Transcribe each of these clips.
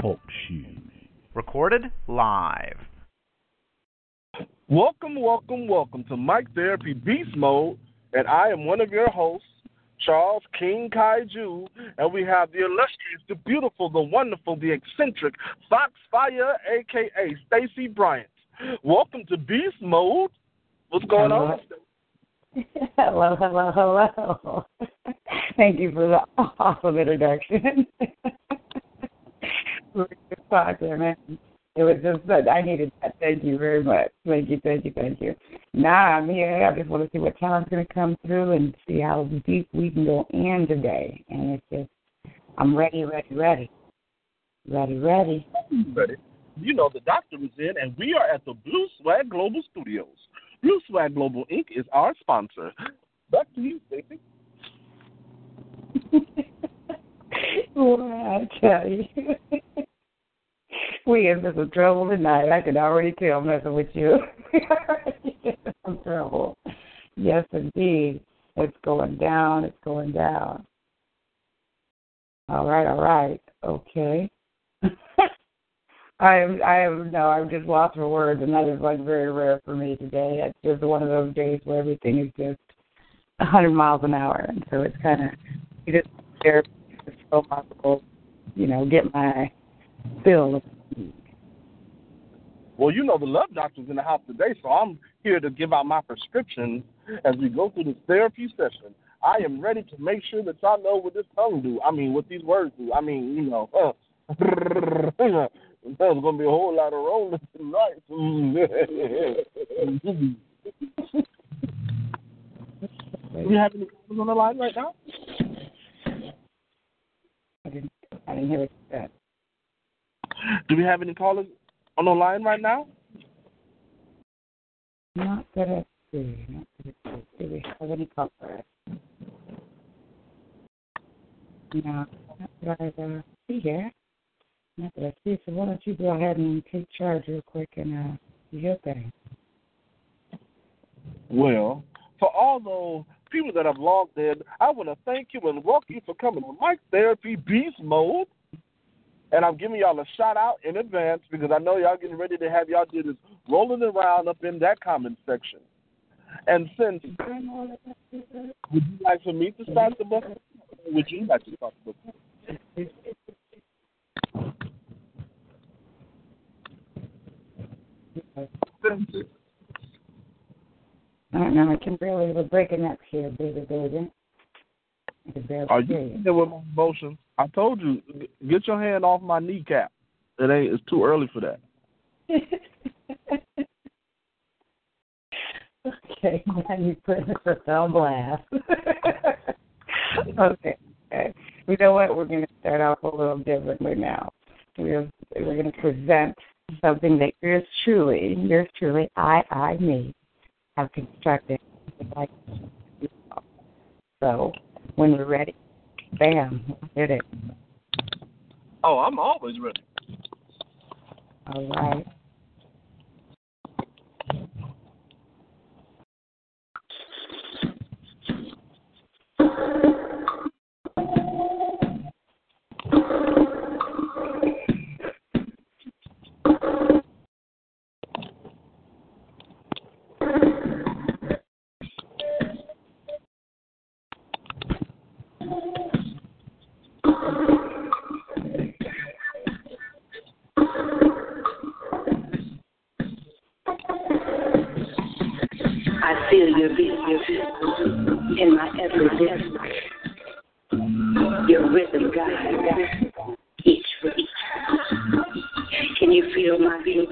Talk shoes. Recorded live. Welcome to Mic Therapy Beast Mode, and I am one of your hosts, Charles King Kaiju, and we have the illustrious, the beautiful, the wonderful, the eccentric Fox Fire, a.k.a. Stacey Bryant. Welcome to Beast Mode. What's going on? Hello. Thank you for the awesome introduction. It was just that I needed that. Thank you very much. Thank you. Now I'm here. I just want to see what time's going to come through and see how deep we can go in today. And it's just, I'm ready. You know, the doctor is in, and we are at the Blue Swag Global Studios. Blue Swag Global, Inc. is our sponsor. Back to you, Stacey. Well, I tell you. We in some trouble tonight. I can already tell I'm messing with you. I'm trouble. Yes, indeed. It's going down. All right. Okay. I'm just lost for words, and that is like very rare for me today. It's just one of those days where everything is just 100 miles an hour, and so it's kind of, you just there as so possible, you know, get my fill. Well, you know, the love doctor's in the house today, so I'm here to give out my prescription as we go through this therapy session. I am ready to make sure that y'all know what this tongue do. I mean, what these words do. I mean, you know, there's going to be a whole lot of rolling tonight. Do you have any questions on the line right now? I didn't hear what you said. Do we have any callers on the line right now? Not that I see. Do we have any callers? No, not that I see here. Not that I see. So why don't you go ahead and take charge real quick and do your thing. Well, for all those people that have logged in, I want to thank you and welcome you for coming to Mic Therapy Beast Mode. And I'm giving y'all a shout-out in advance because I know y'all getting ready to have y'all do this rolling around up in that comment section. And since, would you like for me to start the book? Would you like to start the book? I don't know. I can barely, we're breaking up here, baby. Are you there with my emotions? I told you, get your hand off my kneecap. It's too early for that. Okay, now you put it for some blast. Okay. You know what? We're going to start off a little differently now. We're going to present something that yours truly, me, have constructed. So, when we're ready, bam, did it. Oh, I'm always ready. All right. In my every breath, your rhythm guides each for each. Can you feel my beat,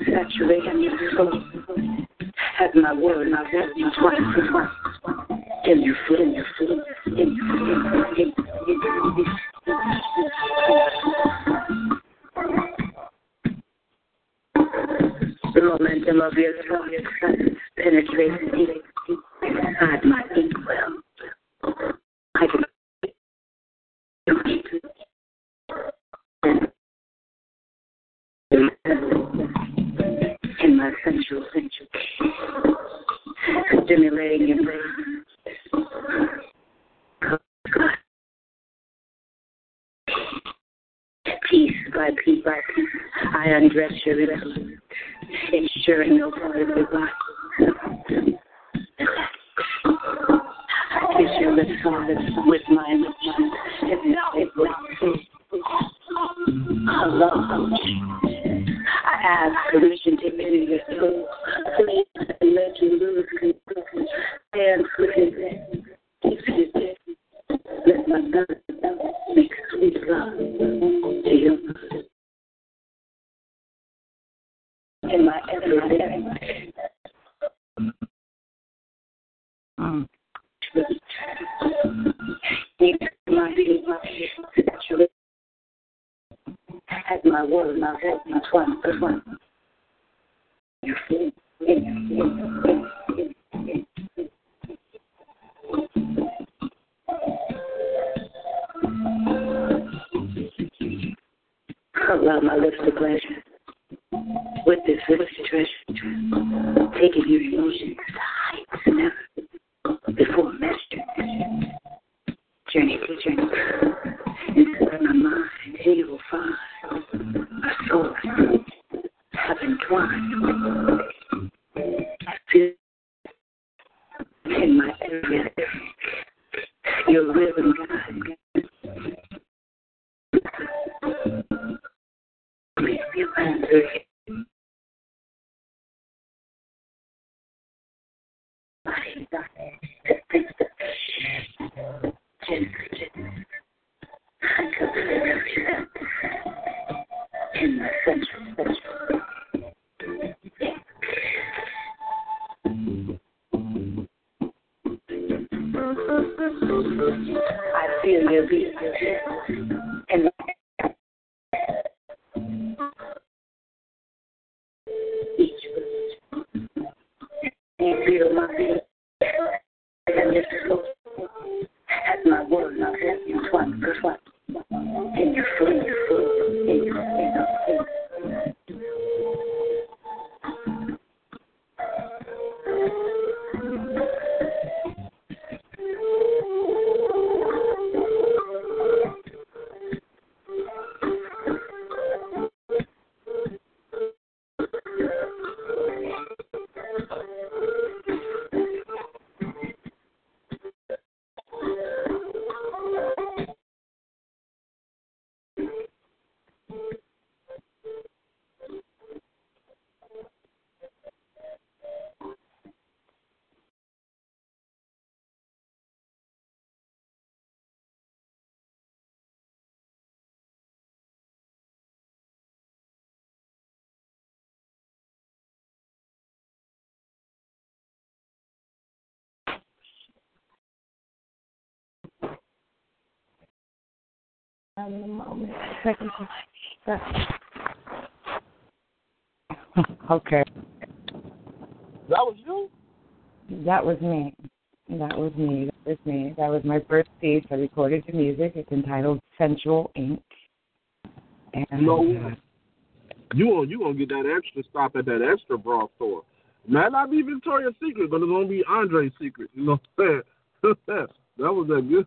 saturating your soul? Have my word, my voice, my twice. Can you feel it? The momentum of your tongue penetrates deep inside my inkwell. I can in my sensual, stimulating your brain. Piece by piece, I undress your lips, ensuring no part of your body. I kiss your lips on lips with my lips. Hello. I ask permission to enter your soul. Please let you lose control. And let my God make sweet love to you. In my everyday. At my word, my head, my twin, my twin. You feel it. Allow my lips to pleasure. With this vicious treasure, taking your emotions to heights and never. Before master, journey to journey, inside my mind, here you will find my soul have entwined. I feel in my area, your rhythm guide. Make me answer I feel your beat and each you feel my beat. And this is what has my word not had you twice, first one. And you feel in a moment. Okay. That was you? That was me. That was my first piece. I recorded the music. It's entitled Sensual Ink. And you gonna get that extra stop at that extra bra store. Might not be Victoria's Secret, but it's gonna be Andre's Secret. You know what I'm saying? That was that good.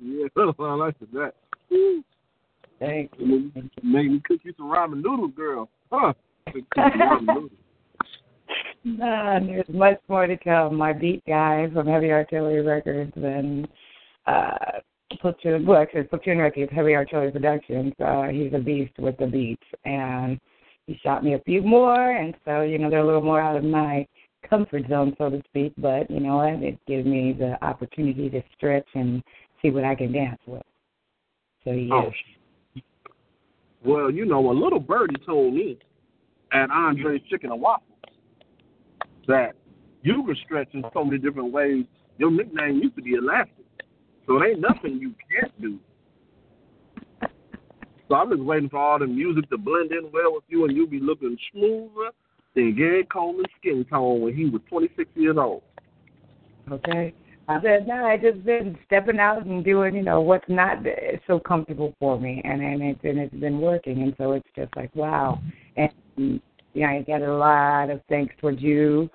Yeah, I like that. Thank you. Make me cook you some ramen noodles, girl. Huh? Ramen noodles. Nah, there's much more to come. My beat guy from Heavy Artillery Records and Platoon, well, actually, Platoon Records, Heavy Artillery Productions. He's a beast with the beats, and he shot me a few more, and so they're a little more out of my comfort zone, so to speak. But you know what? It gives me the opportunity to stretch and see what I can dance with. So, yeah. Oh. Well, a little birdie told me at Andre's Chicken and Waffles that you could stretch in so many different ways Your nickname used to be Elastic. So it ain't nothing you can't do. So I'm just waiting for all the music to blend in well with you, and you'll be looking smoother than Gary Coleman's skin tone when he was 26 years old. Okay. I said, no, I just been stepping out and doing, you know, what's not so comfortable for me, and it's been working, and so it's just like, wow. And, you know, I get a lot of thanks towards you,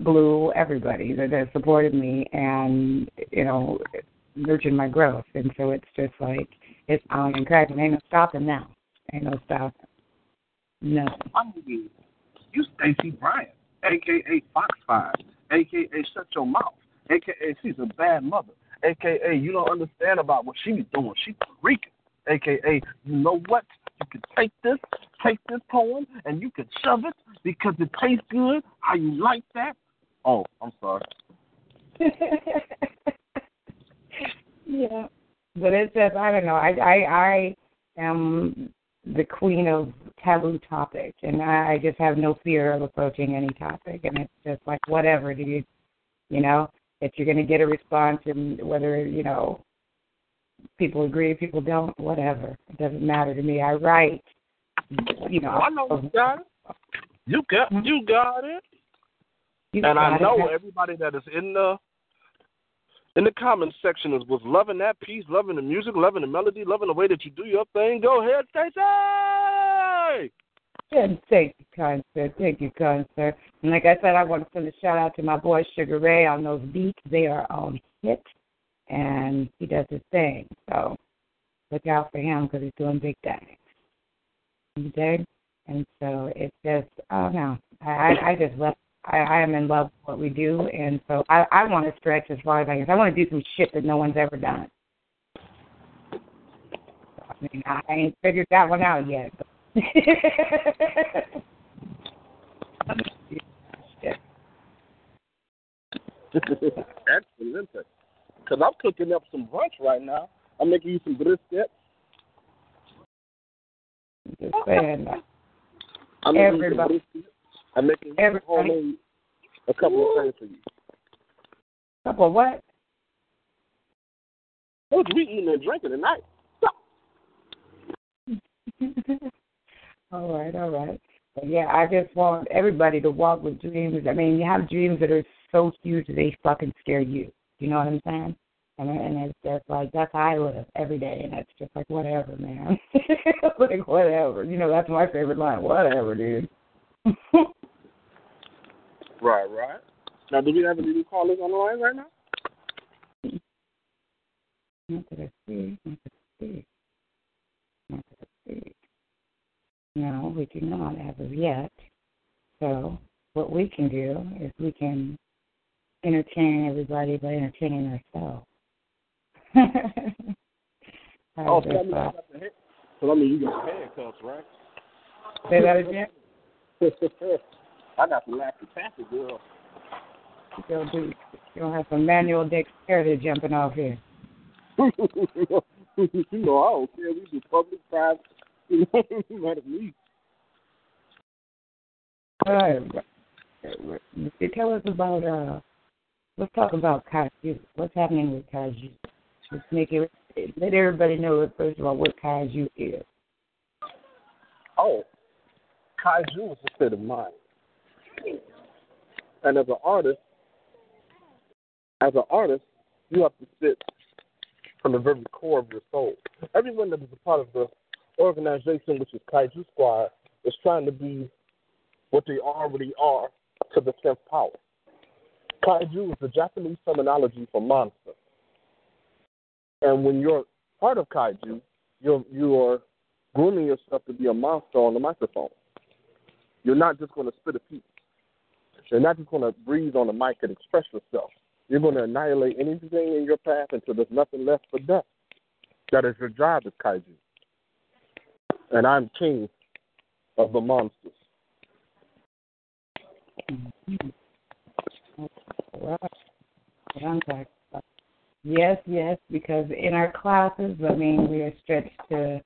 Blue, everybody that has supported me and, you know, nurtured my growth. And so it's just like, it's on and cracking. Ain't no stopping now. Ain't no stopping. No. You Stacey Bryant, a.k.a. Fox Fire, a.k.a. Shut Your Mouth, a.k.a. She's a Bad Mother, a.k.a. You Don't Understand About What She's Doing. She's freaking, a.k.a. You Know What? You can take this poem, and you can shove it because it tastes good. How you like that? Oh, I'm sorry. Yeah. But it's just, I don't know, I am the queen of taboo topics, and I just have no fear of approaching any topic, and it's just like, whatever, dude, you know, if you're going to get a response, and whether, you know, people agree, people don't, whatever, it doesn't matter to me. I write, you know. I know you got it. You got it. I know everybody that is in the comment section was loving that piece, loving the music, loving the melody, loving the way that you do your thing. Go ahead, Stacey! And thank you, kind sir. Thank you, kind sir. And like I said, I want to send a shout-out to my boy Sugar Ray on those beats. They are on hit, and he does his thing. So look out for him because he's doing big things. Okay? And so it's just, oh, no, I just love. I am in love with what we do, and so I want to stretch as far as I can. I want to do some shit that no one's ever done. So, I mean, I ain't figured that one out yet. But. Excellent. Because I'm cooking up some brunch right now. I'm making you some brisket. Just saying. I'm everybody. I'm making a couple of things for you. A couple of what? What we eating and drinking tonight? All right. But yeah, I just want everybody to walk with dreams. I mean, you have dreams that are so huge that they fucking scare you. You know what I'm saying? And it's just like, that's how I live every day. And it's just like, whatever, man. Like, whatever. You know, that's my favorite line. Whatever, dude. Right. Now, do we have any new callers on the line right now? Not that I see. No, we do not as of yet. So, what we can do is we can entertain everybody by entertaining ourselves. Oh, so I mean, you got handcuffs, right? Say that again. I got some laughter taffy, girl. You don't have some manual dexterity jumping off here. You know, I don't care. We do public, private. You know, what I mean? Tell us about, let's talk about Kaiju. What's happening with Kaiju? Let's let everybody know, first of all, what Kaiju is. Oh. Kaiju is a state of mind. And as an artist, you have to sit from the very core of your soul. Everyone that is a part of the organization, which is Kaiju Squad, is trying to be what they already are to the 10th power. Kaiju is the Japanese terminology for monster. And when you're part of Kaiju, you're grooming yourself to be a monster on the microphone. You're not just going to spit a piece. You're not just going to breathe on the mic and express yourself. You're going to annihilate anything in your path until there's nothing left but death. That is your job as Kaiju. And I'm king of the monsters. Yes, because in our classes, I mean, we are stretched to...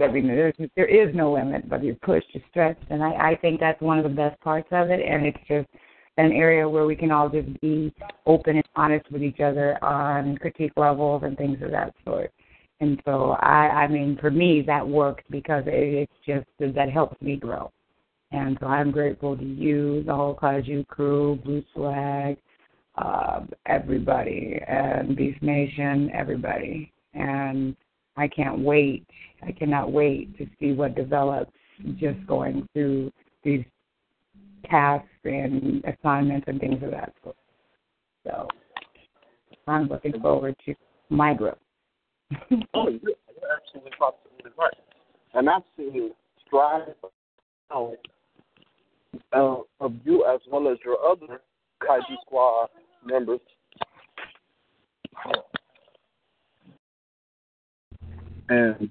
I mean, there is no limit, but you're pushed, you're stretched, and I think that's one of the best parts of it, and it's just an area where we can all just be open and honest with each other on critique levels and things of that sort. And so, I mean, for me, that worked because it's just that helps me grow. And so I'm grateful to you, the whole Kaiju crew, Blue Swag, everybody, and Beast Nation, everybody. And I can't wait. I cannot wait to see what develops just going through these tasks and assignments and things of that sort. So I'm looking forward to my group. Oh, you're absolutely possibly right. And I've seen strive of you as well as your other Kaiju Squad members. And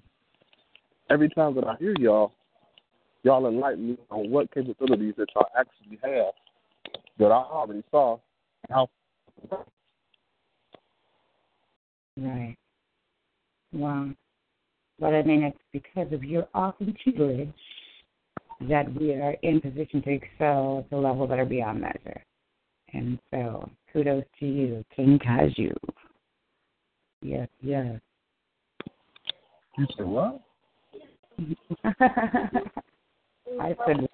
every time that I hear y'all enlighten me on what capabilities that y'all actually have that I already saw and how. Right. Wow. But I mean, it's because of your awesome tutelage that we are in position to excel at the level that are beyond measure. And so, kudos to you, King Kaiju. Yes, yes. You said what? I said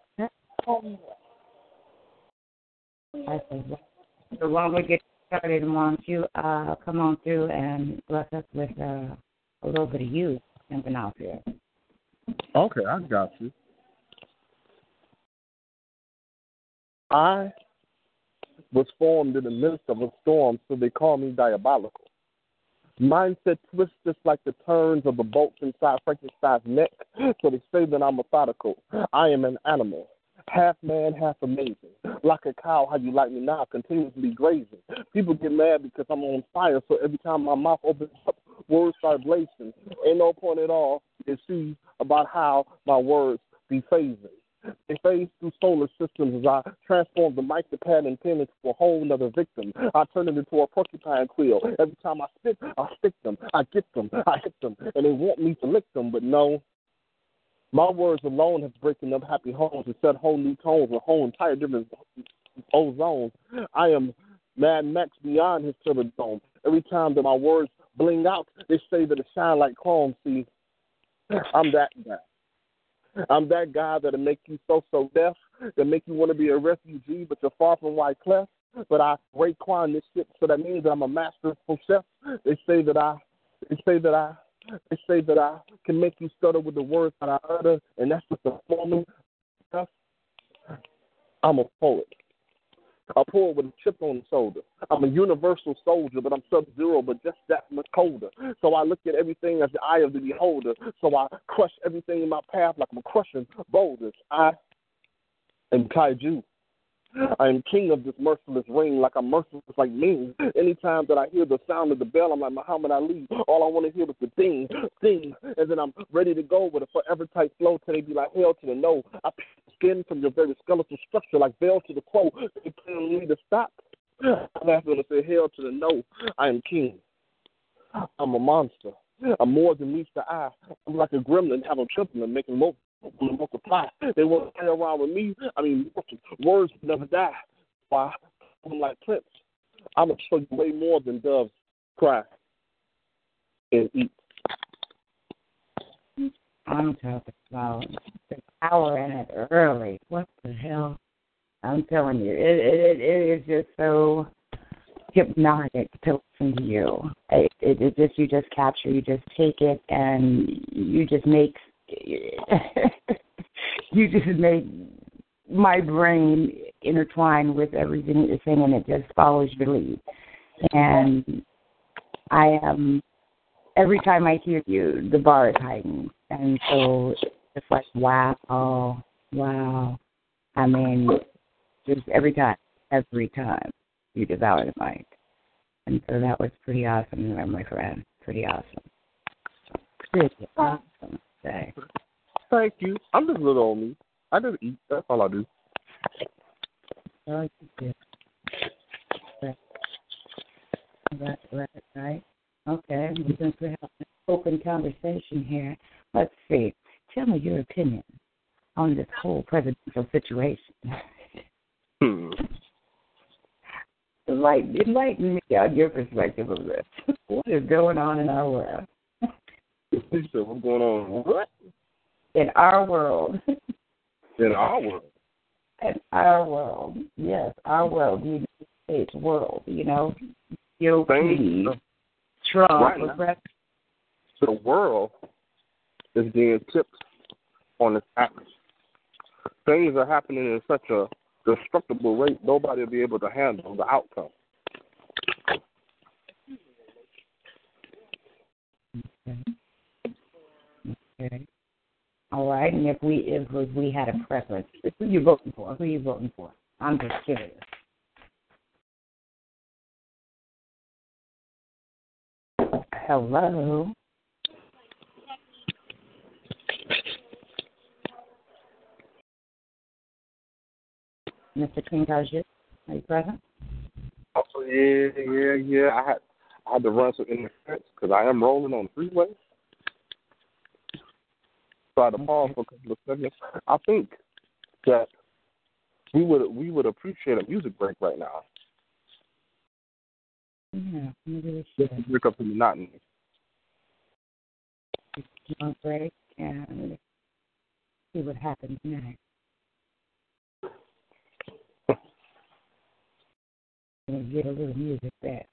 what? So while we get started, why don't you come on through and bless us with a little bit of you and pronounce it. Okay, I got you. I was formed in the midst of a storm, so they call me diabolical. Mindset twists just like the turns of the bolts inside Frankenstein's neck, so they say that I'm methodical. I am an animal, half man, half amazing. Like a cow, how you like me now, continuously grazing. People get mad because I'm on fire, so every time my mouth opens up, words start blazing. Ain't no point at all to see about how my words be phasing. They phase through solar systems as I transform the mic, the pad, and pen into a whole nother victim. I turn it into a porcupine quill. Every time I spit, I stick them. I get them. I hit them. And they want me to lick them, but no. My words alone have broken up happy homes and set whole new tones with whole entire different ozones. I am Mad Max beyond his silver dome. Every time that my words bling out, they say that it shine like chrome. See, I'm that guy. I'm that guy that'll make you so deaf, that make you want to be a refugee, but you're far from white cleft. But I Raekwon this shit, so that means that I'm a masterful chef. They say that I can make you stutter with the words that I utter, and that's just the formula stuff. I'm a poet. A poet with a chip on the shoulder. I'm a universal soldier, but I'm sub-zero, but just that much colder. So I look at everything as the eye of the beholder. So I crush everything in my path like I'm crushing boulders. I am Kaiju. I am king of this merciless ring, like I'm merciless like me. Anytime that I hear the sound of the bell, I'm like Muhammad Ali. All I want to hear is the ding, ding, and then I'm ready to go with a forever tight flow till they be like hell to the no. I pick the skin from your very skeletal structure, like veil to the quo. They can't leave to stop. I'm asking to say hell to the no. I am king. I'm a monster. I'm more than meets the eye. I'm like a gremlin, have a trembling, making more. Multiply. They won't play around with me. I mean, words never die. Why? I'm like Prince. I'm gonna show you way more than doves cry and eat. I'm talking about an hour in it early. What the hell? I'm telling you, it is just so hypnotic to listen to you. It just you just capture, you just take it, and you just make. You just make my brain intertwine with everything you're saying, and it just follows your lead. And I am, every time I hear you, the bar is heightened. And so it's like, wow. I mean, just every time you devour the mic. And so that was pretty awesome, my friend. Pretty awesome. Day. Thank you. I'm just a little old me. I just eat. That's all I do. Oh, you did. Right. Okay. Since we're having an open conversation here, let's see. Tell me your opinion on this whole presidential situation. enlighten me, on your perspective of this. What is going on in our world? So what's going on? What? In our world. In our world. In our world. Yes, our world. The United States world. You know, GOP, Trump, right. So the world is being tipped on its axis. Things are happening in such a destructible rate, nobody will be able to handle the outcome. Okay. All right, and if we had a preference, who are you voting for? Who are you voting for? I'm just curious. Hello. Mr. King Kaiju, are you present? Oh, yeah. I had to run some interference because I am rolling on the freeway. So I had to pause for a couple of seconds. I think that we would appreciate a music break right now. Yeah, maybe we should. Just to break up the monotony. Long break and see what happens next. And get a little music back.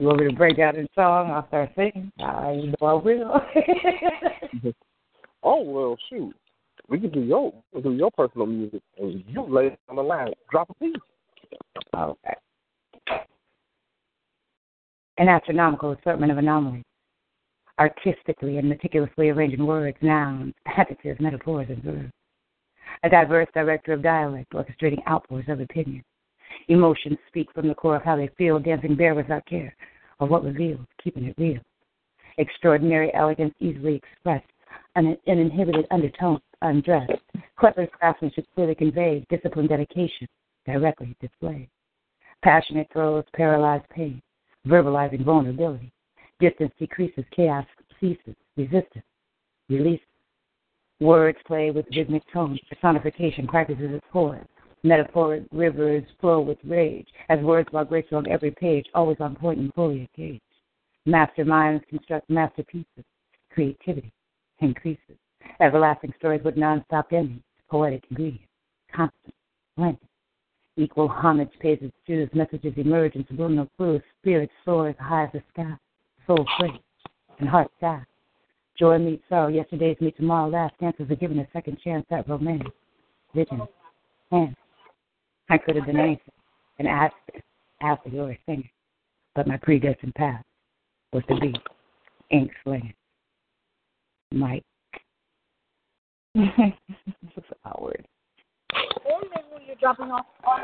You want me to break out in song? I'll start singing. You know I will. Oh, well, shoot. We can do your personal music, and you lay it on the line. Drop a piece. Okay. An astronomical assortment of anomalies. Artistically and meticulously arranging words, nouns, adjectives, metaphors, and verbs. A diverse director of dialect, orchestrating outpours of opinion. Emotions speak from the core of how they feel, dancing bare without care, of what reveals, keeping it real. Extraordinary elegance easily expressed, an inhibited undertone undressed, clever craftsmanship clearly conveyed, disciplined dedication directly displayed. Passionate throes, paralyzed pain, verbalizing vulnerability. Distance decreases, chaos ceases, resistance releases. Words play with rhythmic tones, personification practices its form. Metaphoric rivers flow with rage, as words while graceful on every page, always on point and fully engaged. Master minds construct masterpieces, creativity increases. Everlasting stories with non-stop endings, poetic ingredients, constant, blended. Equal homage pays its dues, messages emerge in subliminal clues, spirit soars high as the sky, soul free, and heart sky. Joy meets sorrow, yesterday's meet tomorrow, last dances are given a second chance at romance, vision, and I could have been anything, an actor or a singer, but my predestined path was to be ink slinger. Mike. This is awkward. Or maybe you're dropping off on...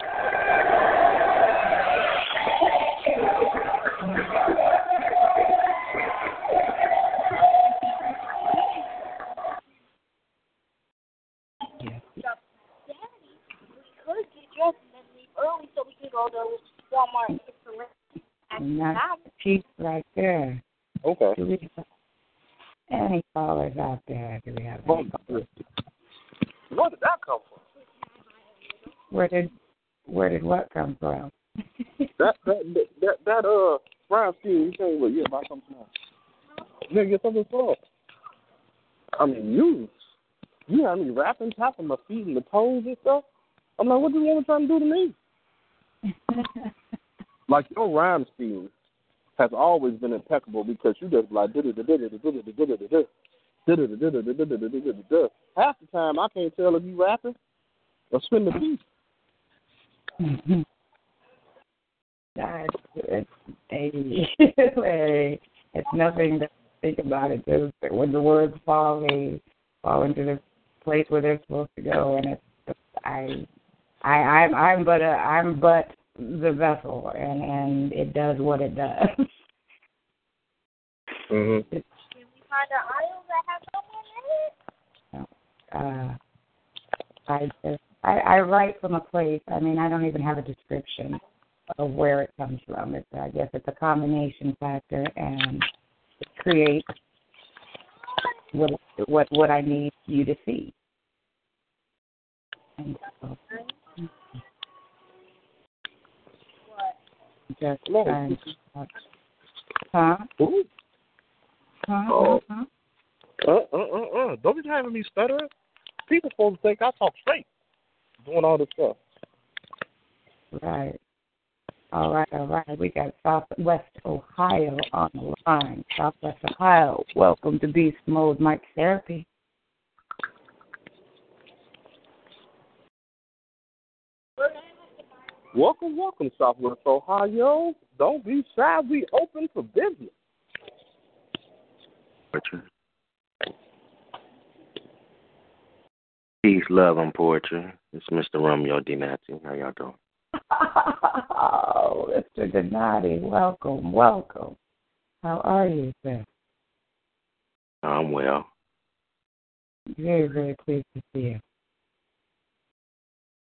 early so we can go to Walmart and get some rest. And that's cheap right there. Okay. Do we have any callers out there? Do we have any callers? Where did that come from? Where did what come from? that Brian Steele, he came with, yeah, buy something else. Yeah, get something else. I mean, you had me rapping, tapping my feet and the toes and stuff. I'm like, what do you want to try to do to me? Like, your rhyme scheme has always been impeccable because you just like half the time I can't tell if you rapping or spin the piece. That's good. Hey, it's nothing to think about. It just when the words fall, they fall into the place where they're supposed to go, and it's I'm but the vessel, and it does what it does. Mm-hmm. Can we find an aisle that has someone in it? I write from a place. I mean, I don't even have a description of where it comes from. It's, I guess it's a combination factor, and it creates what I need you to see. Just trying to... Huh? Ooh. Huh? Oh. Huh? Don't be having me stutter. People supposed to think I talk straight doing all this stuff. Right. All right. We got Southwest Ohio on the line. Southwest Ohio, welcome to Beast Mode Mic Therapy. Welcome, Southwest Ohio. Don't be shy. We open for business. Poetry. Peace, love, and poetry. It's Mr. Romeo DeNati. How y'all doing? Oh, Mr. DeNati, welcome. How are you, sir? I'm well. Very, very pleased to see you.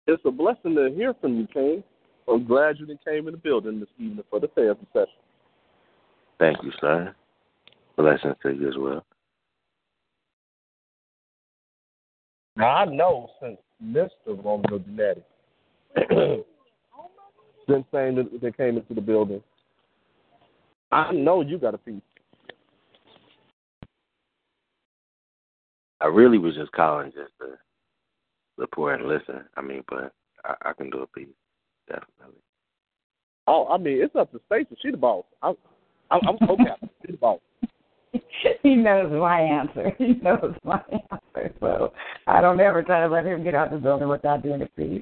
It's a blessing to hear from you, Kane. I'm glad you came in the building this evening for the therapy session. Thank you, sir. Blessings to you as well. Now, I know since Mr. Romeo DeNati been saying that they came into the building, I know you got a piece. I really was just calling just to report and listen. But I can do a piece. Definitely. Oh, it's up to Stacey. She the boss. I'm so happy. She the boss. He knows my answer. So I don't ever try to let him get out the building without doing a piece.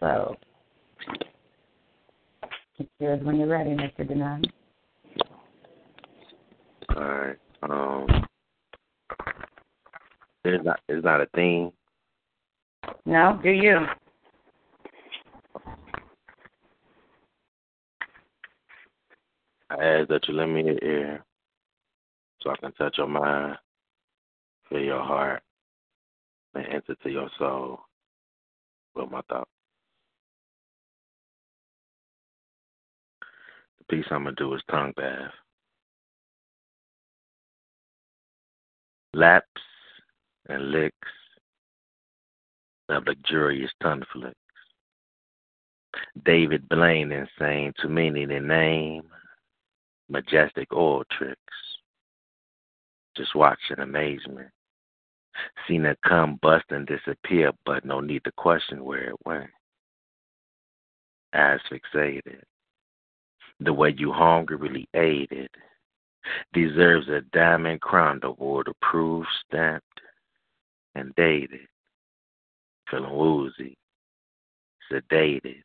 So, here's when you're ready, Mr. Denani. All right. It's not a thing. No, do you? I ask that you let me in here so I can touch your mind, feel your heart, and enter to your soul with my thoughts. The piece I'm going to do is tongue bath. Laps and licks of luxurious tongue flicks. David Blaine insane, too many to name. Majestic oil tricks. Just watch in amazement. Seen it come, bust, and disappear, but no need to question where it went. Eyes fixated. The way you hungrily ate it. Deserves a diamond crown award, approved, stamped, and dated. Feeling woozy. Sedated.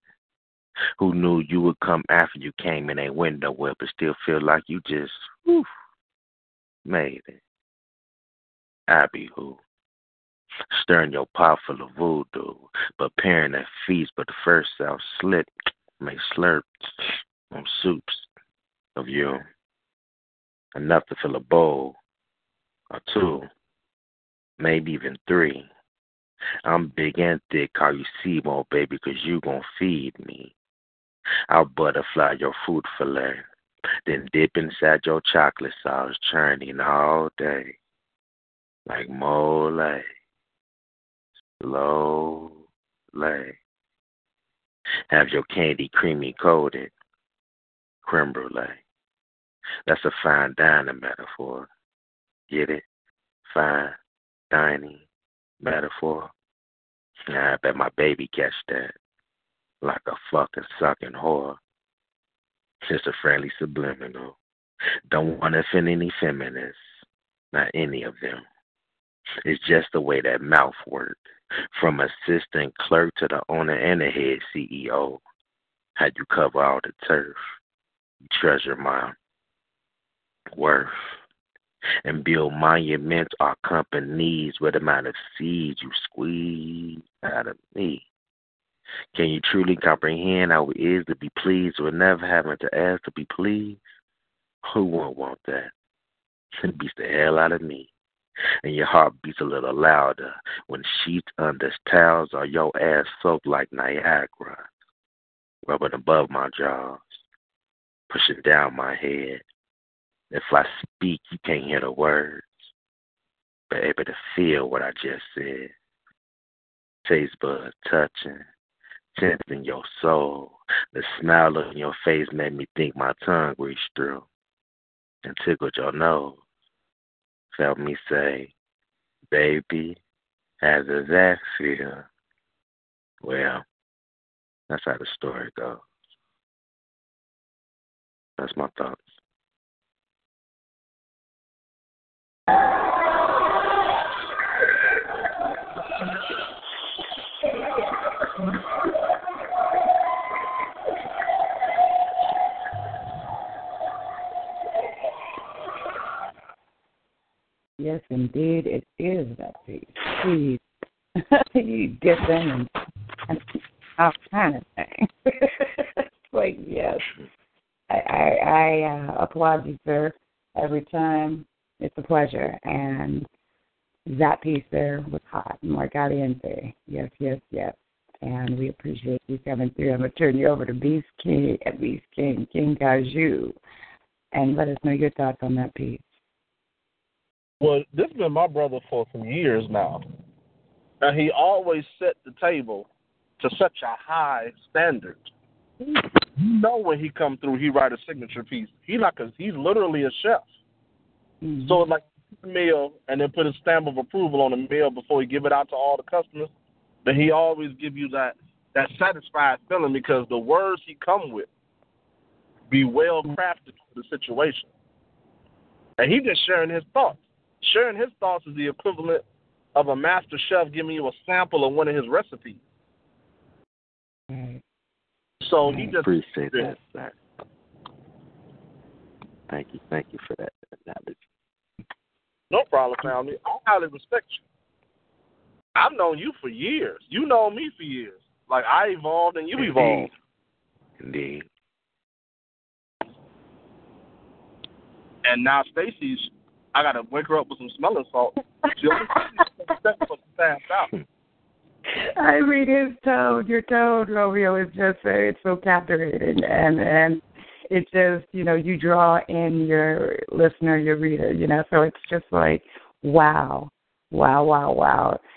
Who knew you would come after you came in a window well, but still feel like you just made it. I be who? Stirring your pot full of voodoo, preparing a feast, but the first I'll slip, make slurps on soups of you. Enough to fill a bowl or two, maybe even three. I'm big and thick, call you Seymour, baby, because you gon' feed me. I'll butterfly your food fillet, then dip inside your chocolate sauce, churning all day like mole, slow lay. Have your candy creamy coated, creme brulee. That's a fine dining metaphor. Get it? Fine dining metaphor. I bet my baby catch that like a fucking sucking whore. Just a friendly subliminal. Don't want to offend any feminists, not any of them. It's just the way that mouth work. From assistant clerk to the owner and the head CEO. How you cover all the turf. You treasure my worth. And build monuments or companies with the amount of seeds you squeeze out of me. Can you truly comprehend how it is to be pleased with never having to ask to be pleased? Who won't want that? It beats the hell out of me. And your heart beats a little louder when sheets under towels or your ass soaked like Niagara. Rubbing above my jaws, pushing down my head. If I speak, you can't hear the words, but able to feel what I just said. taste bud touching, tempting your soul. The smile on your face made me think my tongue reached through and tickled your nose. Felt me say, baby, how does that feel? Well, that's how the story goes. That's my thoughts. Yes, indeed, it is that piece. Please, you get them and all kind of things. Like, yes, I applaud you, sir, every time. It's a pleasure. And that piece there was hot. Margaliente. Yes, yes, yes. And we appreciate you coming through. I'm going to turn you over to Beast King at Beast King, King Kaiju, and let us know your thoughts on that piece. Well, this has been my brother for some years now. And he always set the table to such a high standard. You know when he come through, he write a signature piece. He's literally a chef. Mm-hmm. So like a meal and then put a stamp of approval on the meal before he give it out to all the customers. But he always give you that satisfied feeling because the words he come with be well crafted for the situation. And he just sharing his thoughts. Sharing his thoughts is the equivalent of a master chef giving you a sample of one of his recipes. Right. So he just appreciate that, sir. Thank you for that knowledge. No problem, family. I highly respect you. I've known you for years. You know me for years. Like, I evolved and you evolved. Indeed. And now Stacey's, I got to wake her up with some smelling salt. She only passed out. I read his tone. Your tone, Romeo, is just it's so captivating. And it just, you draw in your listener, your reader, So it's just like, wow. And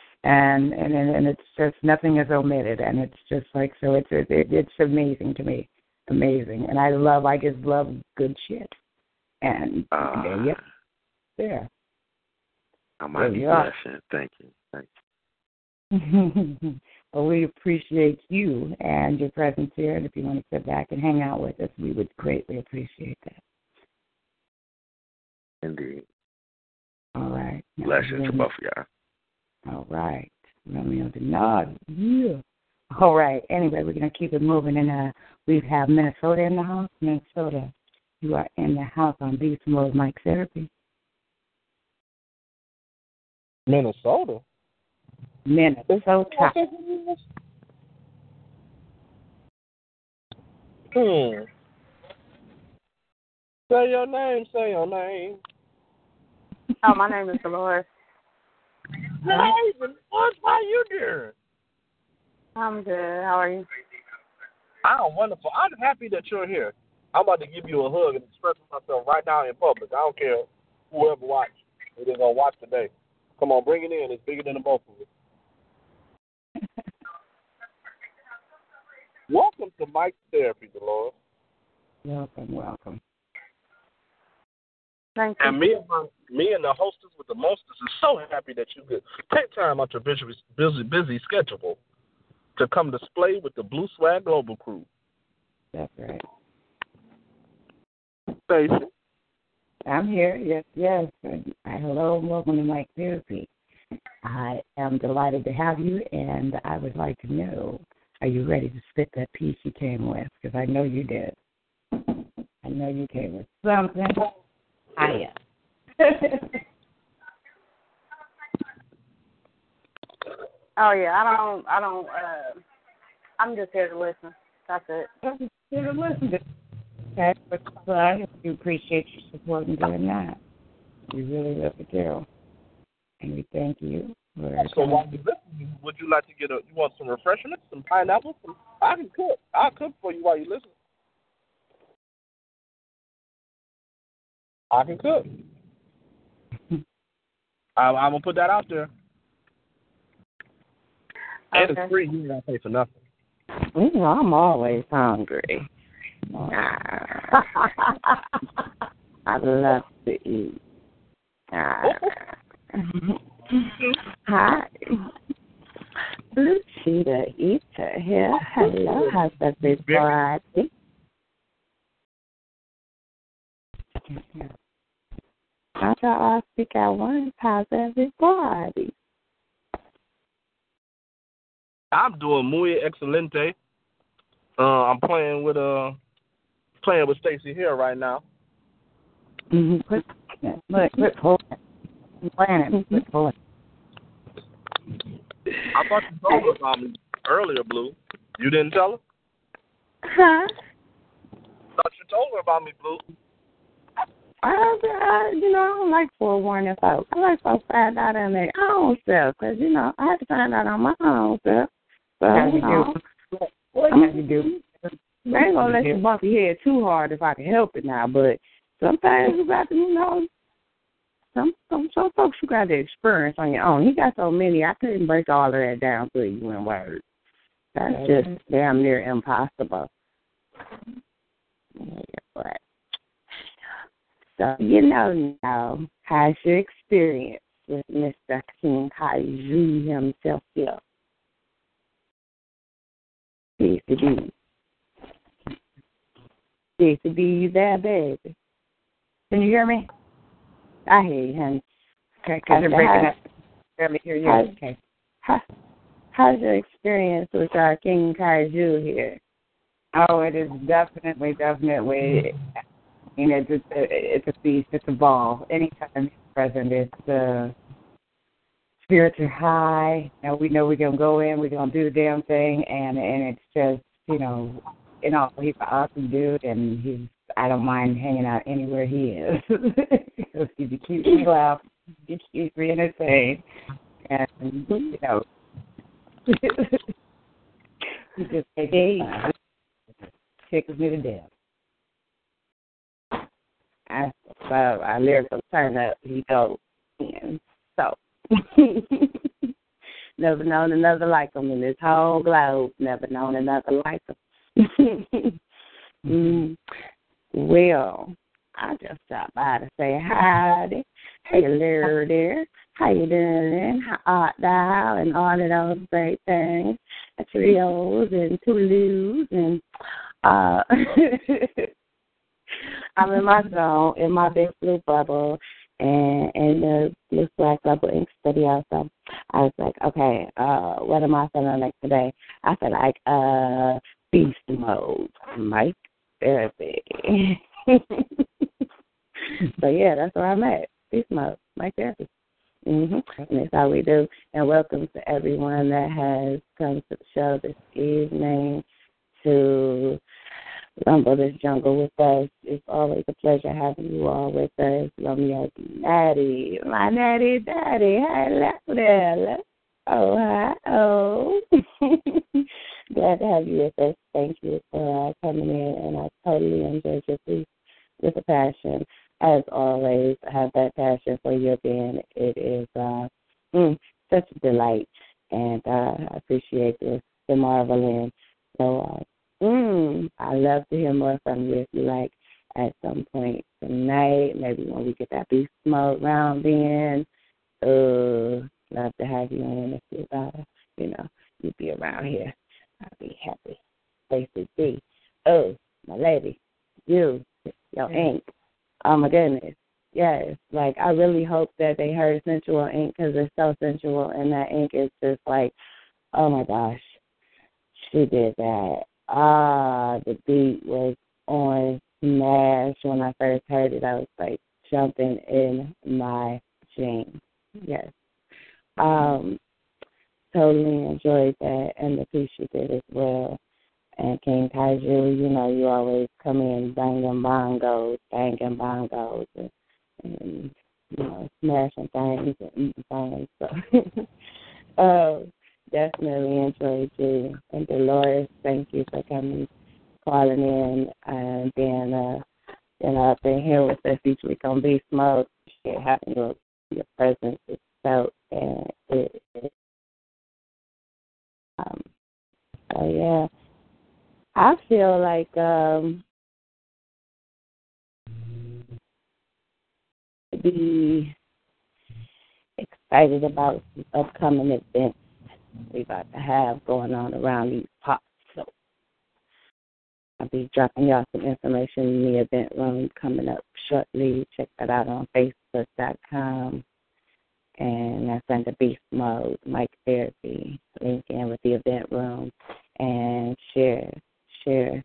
it's just nothing is omitted. And it's just like, so it's amazing to me. Amazing. And I just love good shit. And yeah. There. I might be blushing. Thank you. Well, we appreciate you and your presence here. And if you want to sit back and hang out with us, we would greatly appreciate that. Indeed. All right. Blessings to both of y'all. All right. Romeo DeNati. Yeah. All right. Anyway, we're going to keep it moving. And we have Minnesota in the house. Minnesota, you are in the house on Beast Mode Mic Therapy. Minnesota. Say your name. Oh, my name is Dolores. Hey, Dolores, how you doing? I'm good. How are you? I'm wonderful. I'm happy that you're here. I'm about to give you a hug and express myself right now in public. I don't care whoever watches. It is going to watch today. Come on, bring it in. It's bigger than the both of us. Welcome to Mic Therapy, Dolores. Welcome. Thank you. And me and the hostess with the mostess is so happy that you could take time out your busy schedule to come display with the Blue Swag Global crew. That's right. Stacey. I'm here, yes. Hello, welcome to Mic Therapy. I am delighted to have you, and I would like to know, are you ready to spit that piece you came with? Because I know you did. I know you came with something. I am. Oh, yeah, I don't, I'm just here to listen. That's it. I'm just here to listen. Okay, but I appreciate your support in doing that. We really love the deal. And we thank you. So while you're listening, would you like to get you want some refreshments, some pineapple? I can cook. I'll cook for you while you listen. I can cook. I'm going to put that out there. Okay. And it's free. You don't pay for nothing. You know, I'm always hungry. I love to eat. Hi. Blue Cheetah Eater here. Hello, how's everybody? I thought I speak at once. How's everybody? I'm doing muy excelente. I'm playing with Stacey here right now. Mm-hmm. Quit pulling. I'm playing it. Quit pulling. I thought you told her about me earlier, Blue. You didn't tell her? Huh? I thought you told her about me, Blue. I don't like forewarning folks. I like folks to find out on their own self because, you know, I had to find out on my own self. So, what can you do? They ain't going to let you bump your head too hard if I can help it now, but sometimes you got to, you know, some folks you got to experience on your own. He got so many, I couldn't break all of that down for you in words. That's just damn near impossible. Yeah, but. So, you know now, how's your experience with Mr. King Kaiju himself here? CCB. CCB, you there, baby? Can you hear me? I hear you, honey. Okay, because you're breaking up. Let me hear you. Okay. How's your experience with our King Kaiju here? Oh, it is definitely... You know, it's a feast, it's a ball. Anytime he's present, it's spirits are high. You know, we know we're going to go in, we're going to do the damn thing, and it's just, you know, and also he's an awesome dude, and I don't mind hanging out anywhere he is. Because he's a cute little laugh, he's cute, being insane, and, you know, he just takes me fun. Tickles me to death. I lyrical turn up, he goes in. So, never known another like him in this whole globe. Never known another like him. Well, I just stopped by to say howdy. Hey, Larry there. How you doing? How art thou? And all of those great things. Trios and Toulouse and... I'm in my zone, in my big blue bubble, and the Blue Swag Global Inc. studio. So I was like, okay, what am I feeling like today? I feel like Beast Mode, Mic Therapy. So, yeah, that's where I'm at, Beast Mode, Mic Therapy. Mm-hmm. And that's how we do. And welcome to everyone that has come to the show this evening to... Rumble this jungle with us. It's always a pleasure having you all with us. Romeo DeNati, my natty daddy. Hello there. Oh, hi. Oh. Glad to have you with us. Thank you for coming in, and I totally enjoyed your piece with a passion. As always, I have that passion for your being. It is such a delight, and I appreciate the marveling. So, I'd love to hear more from you if you like at some point tonight, maybe when we get that Beast Mode round in. Love to have you in if you'd you'd be around here. I'd be happy. Stacey, oh, my lady, your Ink. Oh, my goodness. Yes, like I really hope that they heard Sensual Ink because it's so sensual, and that Ink is just like, oh, my gosh, she did that. The beat was on smash. When I first heard it, I was like jumping in my jeans. Yes. Totally enjoyed that and the piece you did as well. And King Kaiju, you know, you always come in banging bongos, and you know, smashing things and eating things. So, definitely enjoyed you. And Dolores, thank you for coming, calling in, and being up in here with us each week on Beast Mode. Having your presence is felt, and it Yeah. I feel like be excited about the upcoming events we about to have going on around these pops. So I'll be dropping y'all some information in the event room coming up shortly. Check that out on Facebook.com. And that's under Beast Mode, Mic Therapy. Link in with the event room. And share. Sharing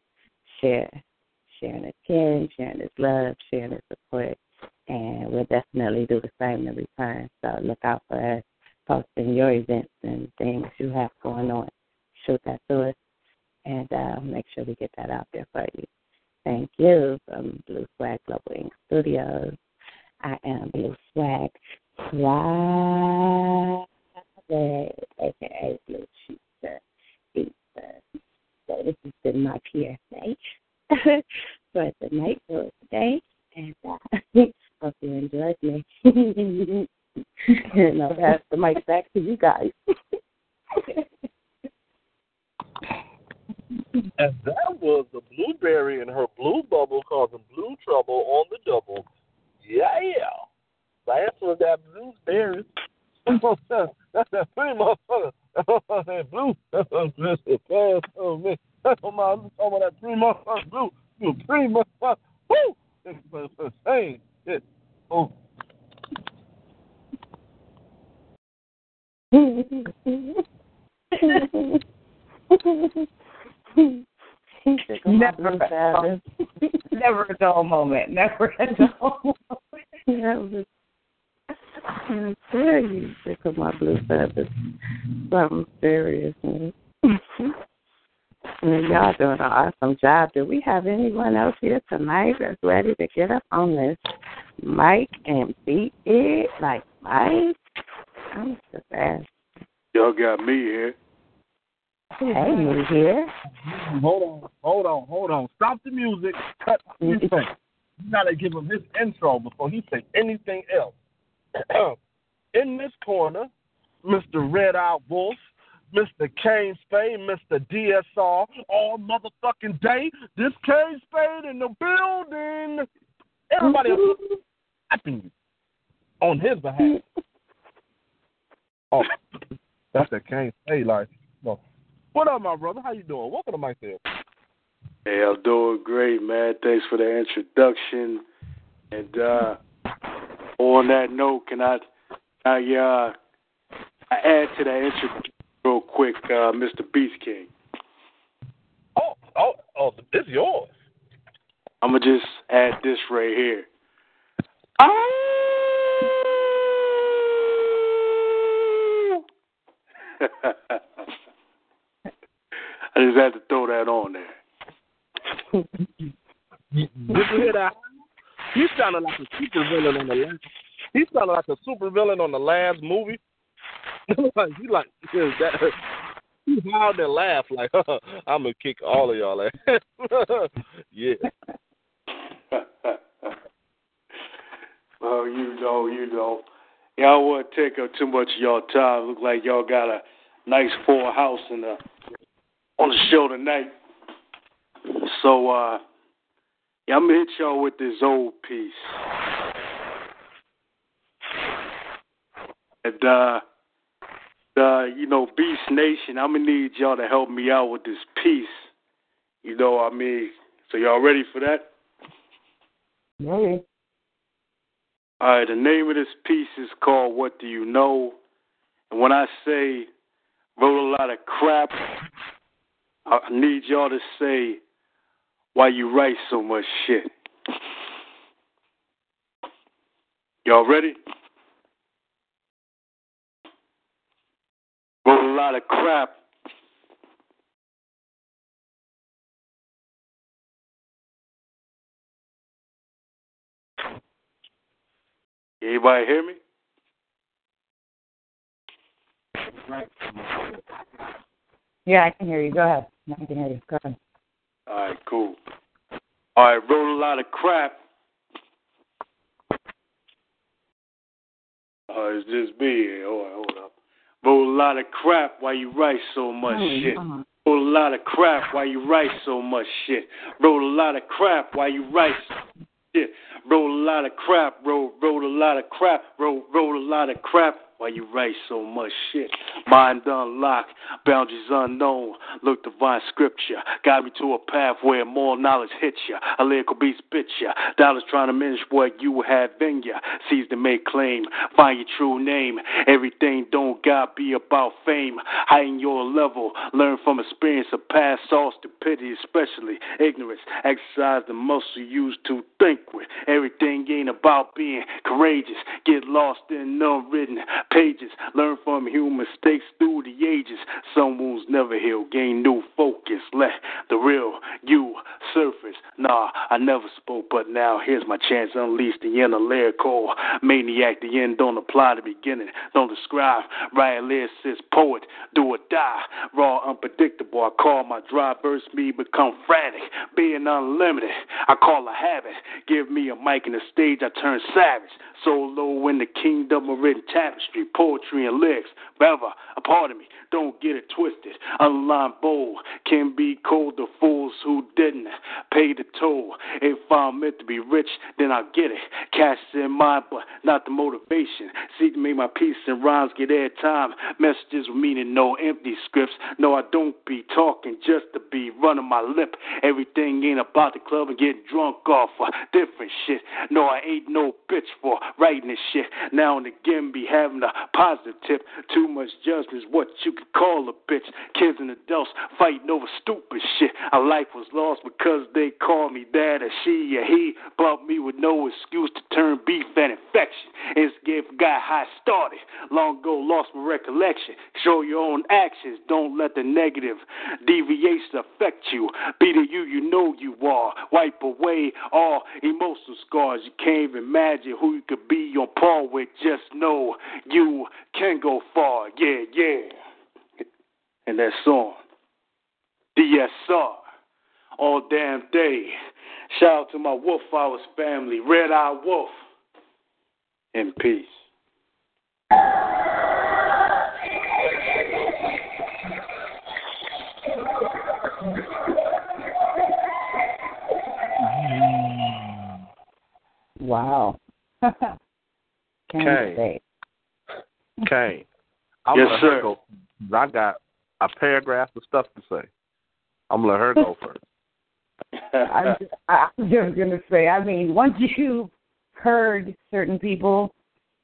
is caring, sharing is love, sharing is support. And we'll definitely do the same in return. So look out for us posting your events and things you have going on. Shoot that to us and make sure we get that out there for you. Thank you from Blue Swag Global, Inc. Studios. I am Blue Swag, a.k.a. Blue Cheetah Eater. So this has been my PSA for the night for today. And hope you enjoyed me. And I'll pass the mic back to you guys. And that was the blueberry and her blue bubble causing blue trouble on the double. Yeah, yeah. That's what that blueberry. That's that pretty motherfucker. That blue. That's on that pretty motherfucker blue. You pretty motherfucker. Woo! Hey, yeah. Oh. Never a dull moment. Never a dull moment. I tell you, sick of my blue feathers. Something serious. And y'all doing an awesome job. Do we have anyone else here tonight that's ready to get up on this mic and beat it like Mike? I'm so fast. Y'all got me here. Hey, you here? Hold on. Stop the music. Cut his face. You got to give him his intro before he says anything else. In this corner, Mr. Red Eye Wolf, Mr. Kane Spade, Mr. DSR, all motherfucking day. This Kane Spade in the building. Everybody else is clapping you on his behalf. Oh, that's that Kane Spade life. No. What up, my brother? How you doing? Welcome to Mic Therapy. Hey, I'm doing great, man. Thanks for the introduction. And on that note, can I add to that introduction? Real quick, Mr. Beast King. Oh, this is yours. I'm going to just add this right here. Oh! I just had to throw that on there. He sounded like a supervillain on the last. He sounded like a supervillain on the last movie. You like that? You howled and laughed like, I'm gonna kick all of y'all ass. Yeah. Well, you know. Yeah, I don't want to take up too much of y'all time. Look like y'all got a nice full house on the show tonight. So, yeah, I'm gonna hit y'all with this old piece. And Beast Nation, I'm going to need y'all to help me out with this piece. You know what I mean? So y'all ready for that? Ready. All right, the name of this piece is called What Do You Know? And when I say wrote a lot of crap, I need y'all to say why you write so much shit. Y'all ready? A lot of crap. Anybody hear me? Yeah, I can hear you. Go ahead. I can hear you. Go ahead. All right, cool. All right, wrote a lot of crap. It's just me. All right, hold up. Roll a lot of crap while you write so much shit. Roll a lot of crap while you write so much shit. Roll a lot of crap while you write so much shit. Roll a lot of crap, roll a lot of crap, roll a lot of crap while you write so much shit. Mind unlocked, boundaries unknown. Look divine scripture, guide me to a path where more knowledge hits ya. A lyrical beast bit ya. Dollars trying to manage what you have in ya. Seize the make claim, find your true name. Everything don't gotta be about fame. Heighten your level, learn from experience of past all stupidity, especially ignorance. Exercise the muscle used to think with. Everything ain't about being courageous. Get lost in unwritten pages, learn from human mistakes through the ages. Some wounds never heal, gain new focus. Let the real you surface. Nah, I never spoke, but now here's my chance. Unleash the inner lyrical maniac. The end don't apply to beginning. Don't describe. Riot lyricist, poet, do or die. Raw, unpredictable. I call my dry verse me become frantic. Being unlimited, I call a habit. Give me a mic and a stage, I turn savage. Solo in the kingdom of written tapestry, poetry and lyrics. However, a part of me, don't get it twisted. Unlined bold can be cold to fools who didn't pay the toll. If I'm meant to be rich, then I'll get it. Cash is in mind, but not the motivation. Seek to make my peace and rhymes get airtime. Messages with meaning, no empty scripts. No, I don't be talking just to be running my lip. Everything ain't about the club and getting drunk off of different shit. No, I ain't no bitch for writing this shit. Now and again be having a positive tip. Too much judgment is what you could call a bitch. Kids and adults fighting over stupid shit. A life was lost because they called me that, or she or he brought me with no excuse to turn beef and infection. It's gave forgot how it started. Long ago lost my recollection. Show your own actions. Don't let the negative deviations affect you. Be the you know you are. Wipe away all emotional scars. You can't even imagine who you could be on par with. Just know you can go far. Yeah, yeah. And that song, DSR, all damn day. Shout out to my Wolf Hours family, Red Eye Wolf. In peace. Wow. Kane. I'm yes, sir. Go. I got a paragraph of stuff to say. I'm going to let her go first. I'm just going to say, I mean, once you've heard certain people,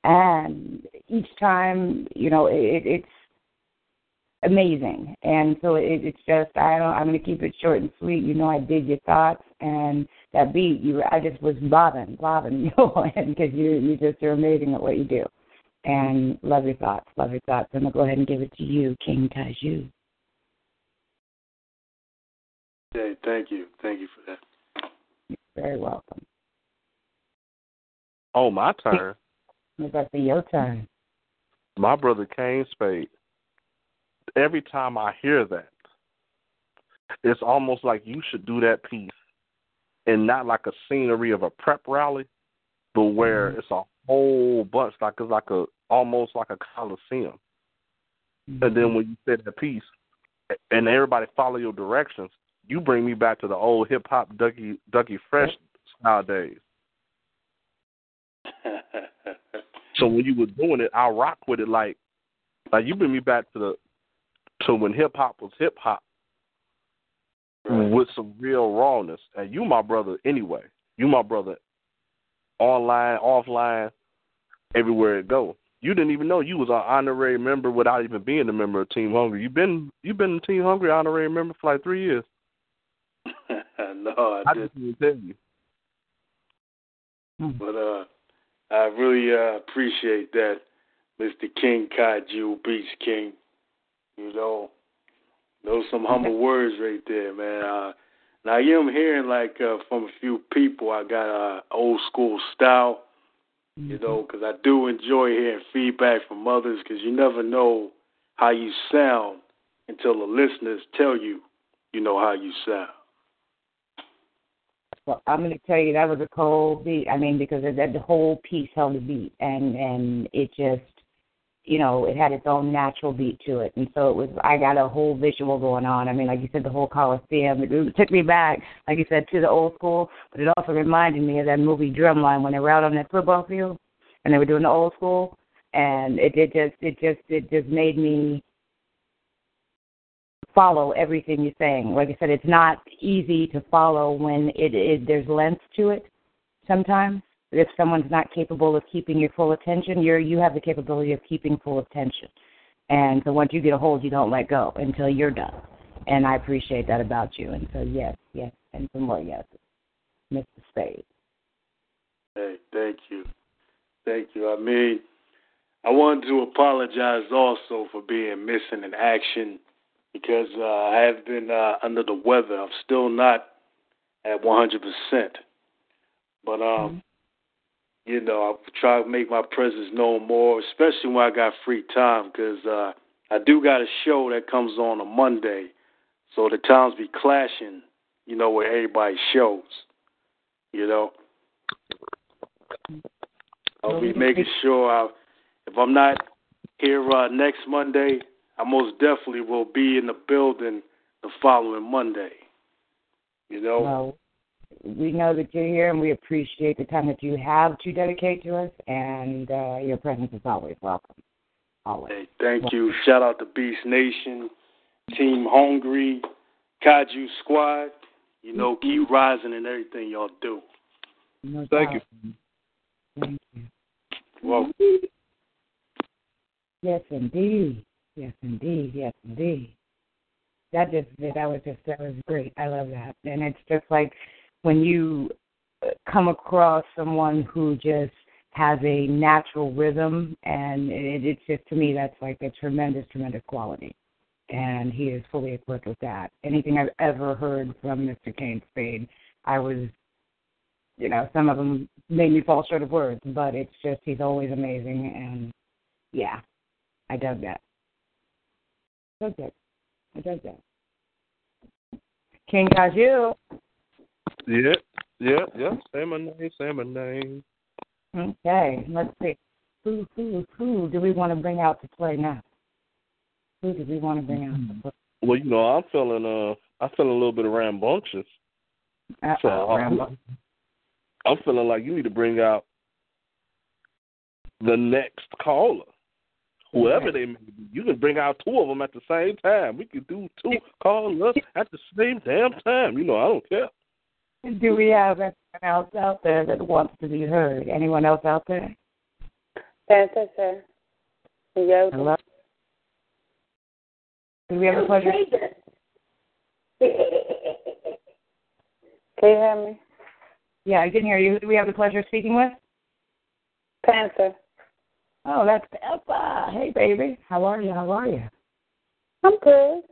and each time, you know, it's amazing. And so it's just, I'm going to keep it short and sweet. You know, I dig your thoughts, and that beat, I just was bobbing, because you're amazing at what you do. And love your thoughts. I'm going to go ahead and give it to you, King Kaiju. Hey, thank you for that. You're very welcome. Oh, my turn. It's up to your turn. My brother Kane Spade. Every time I hear that, it's almost like you should do that piece and not like a scenery of a prep rally, but where it's a whole bunch, like it's like almost like a coliseum. Mm-hmm. And then when you said that piece, and everybody follow your directions, you bring me back to the old hip hop Dougie Fresh style days. So when you were doing it, I rock with it like you bring me back to when hip hop was hip hop, right, with some real rawness. And you, my brother, anyway. You, my brother, online, offline, everywhere it go. You didn't even know you was an honorary member without even being a member of Team Hungry. You've been a Team Hungry honorary member for like 3 years. No, I just didn't tell you. But I really appreciate that, Mr. King Kaiju, Beast King. You know, those some humble words right there, man. Now, I am hearing, like, from a few people, I got an old school style, you know, because I do enjoy hearing feedback from others, because you never know how you sound until the listeners tell you, you know, how you sound. Well, I'm going to tell you, that was a cold beat. I mean, because the whole piece held a beat, and it just, you know, it had its own natural beat to it. And so it was, I got a whole visual going on. I mean, like you said, the whole Coliseum. It took me back, like you said, to the old school, but it also reminded me of that movie Drumline when they were out on that football field and they were doing the old school. And it just made me follow everything you're saying. Like I said, it's not easy to follow when there's length to it sometimes. If someone's not capable of keeping your full attention, you have the capability of keeping full attention. And so once you get a hold, you don't let go until you're done. And I appreciate that about you. And so, yes, and some more yeses. Mr. Spade. Hey, thank you. Thank you. I mean, I wanted to apologize also for being missing in action because I have been under the weather. I'm still not at 100%. But, you know, I try to make my presence known more, especially when I got free time, because I do got a show that comes on a Monday, so the times be clashing, you know, with everybody's shows, you know. I'll be making sure if I'm not here next Monday, I most definitely will be in the building the following Monday, you know. Wow. We know that you're here, and we appreciate the time that you have to dedicate to us, and your presence is always welcome. Always. Hey, thank you. Shout out to Beast Nation, Team Hungry, Kaiju Squad. You know, keep rising in everything y'all do. No problem. Thank you. Welcome. Yes, indeed. That was great. I love that. And it's just like, when you come across someone who just has a natural rhythm, and it's just, to me, that's like a tremendous, tremendous quality. And he is fully equipped with that. Anything I've ever heard from Mr. Kane Spade, I was, you know, some of them made me fall short of words, but it's just, he's always amazing. And, yeah, I dug that. King Kaiju. Yeah. Say my name. Okay, let's see. Who do we want to bring out to play now? Well, you know, I'm feeling a little bit of rambunctious. I'm feeling like you need to bring out the next caller, whoever they may be. You can bring out two of them at the same time. We can do two callers at the same damn time. You know, I don't care. Do we have anyone else out there that wants to be heard? Anyone else out there? Panther, sir. Hello. Do we have a pleasure? Can you hear me? Yeah, I can hear you. Who do we have the pleasure of speaking with? Panther. Oh, that's Peppa. Hey, baby. How are you? I'm good.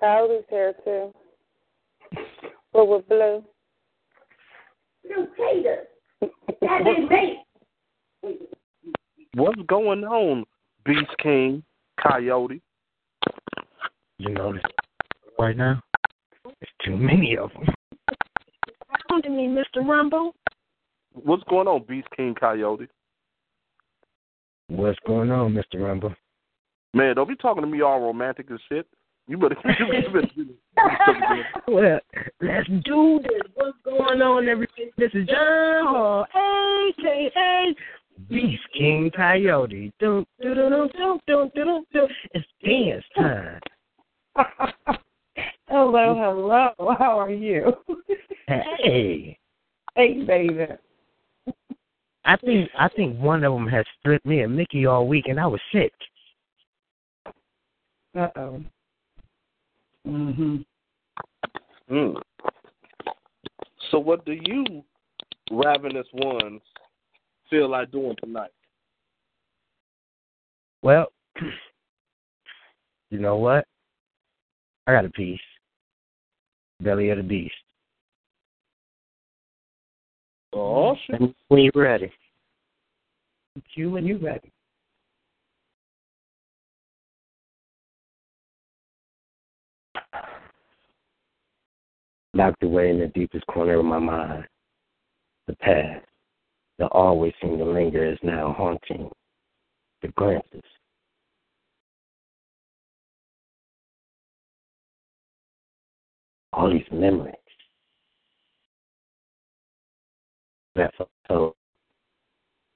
Coyote's here too. But with Blue. Blue Cheetah. That is me. What's going on, Beast King Coyote? You notice right now? There's too many of them. Don't you mean, Mr. Rumble? What's going on, Beast King Coyote? What's going on, Mr. Rumble? Man, don't be talking to me all romantic and shit. You better do this. Well, let's do this. What's going on, everybody? This is John Hall, a.k.a. Beast King Coyote. It's dance time. Hello. How are you? Hey. Hey, baby. I think one of them has stripped me and Mickey all week, and I was sick. Uh-oh. Mm-hmm. Mm. So what do you ravenous ones feel like doing tonight? Well, you know what? I got a piece. Belly of the Beast. Oh, shit. When you ready. locked away in the deepest corner of my mind. The past that always seemed to linger is now haunting the glances. All these memories that so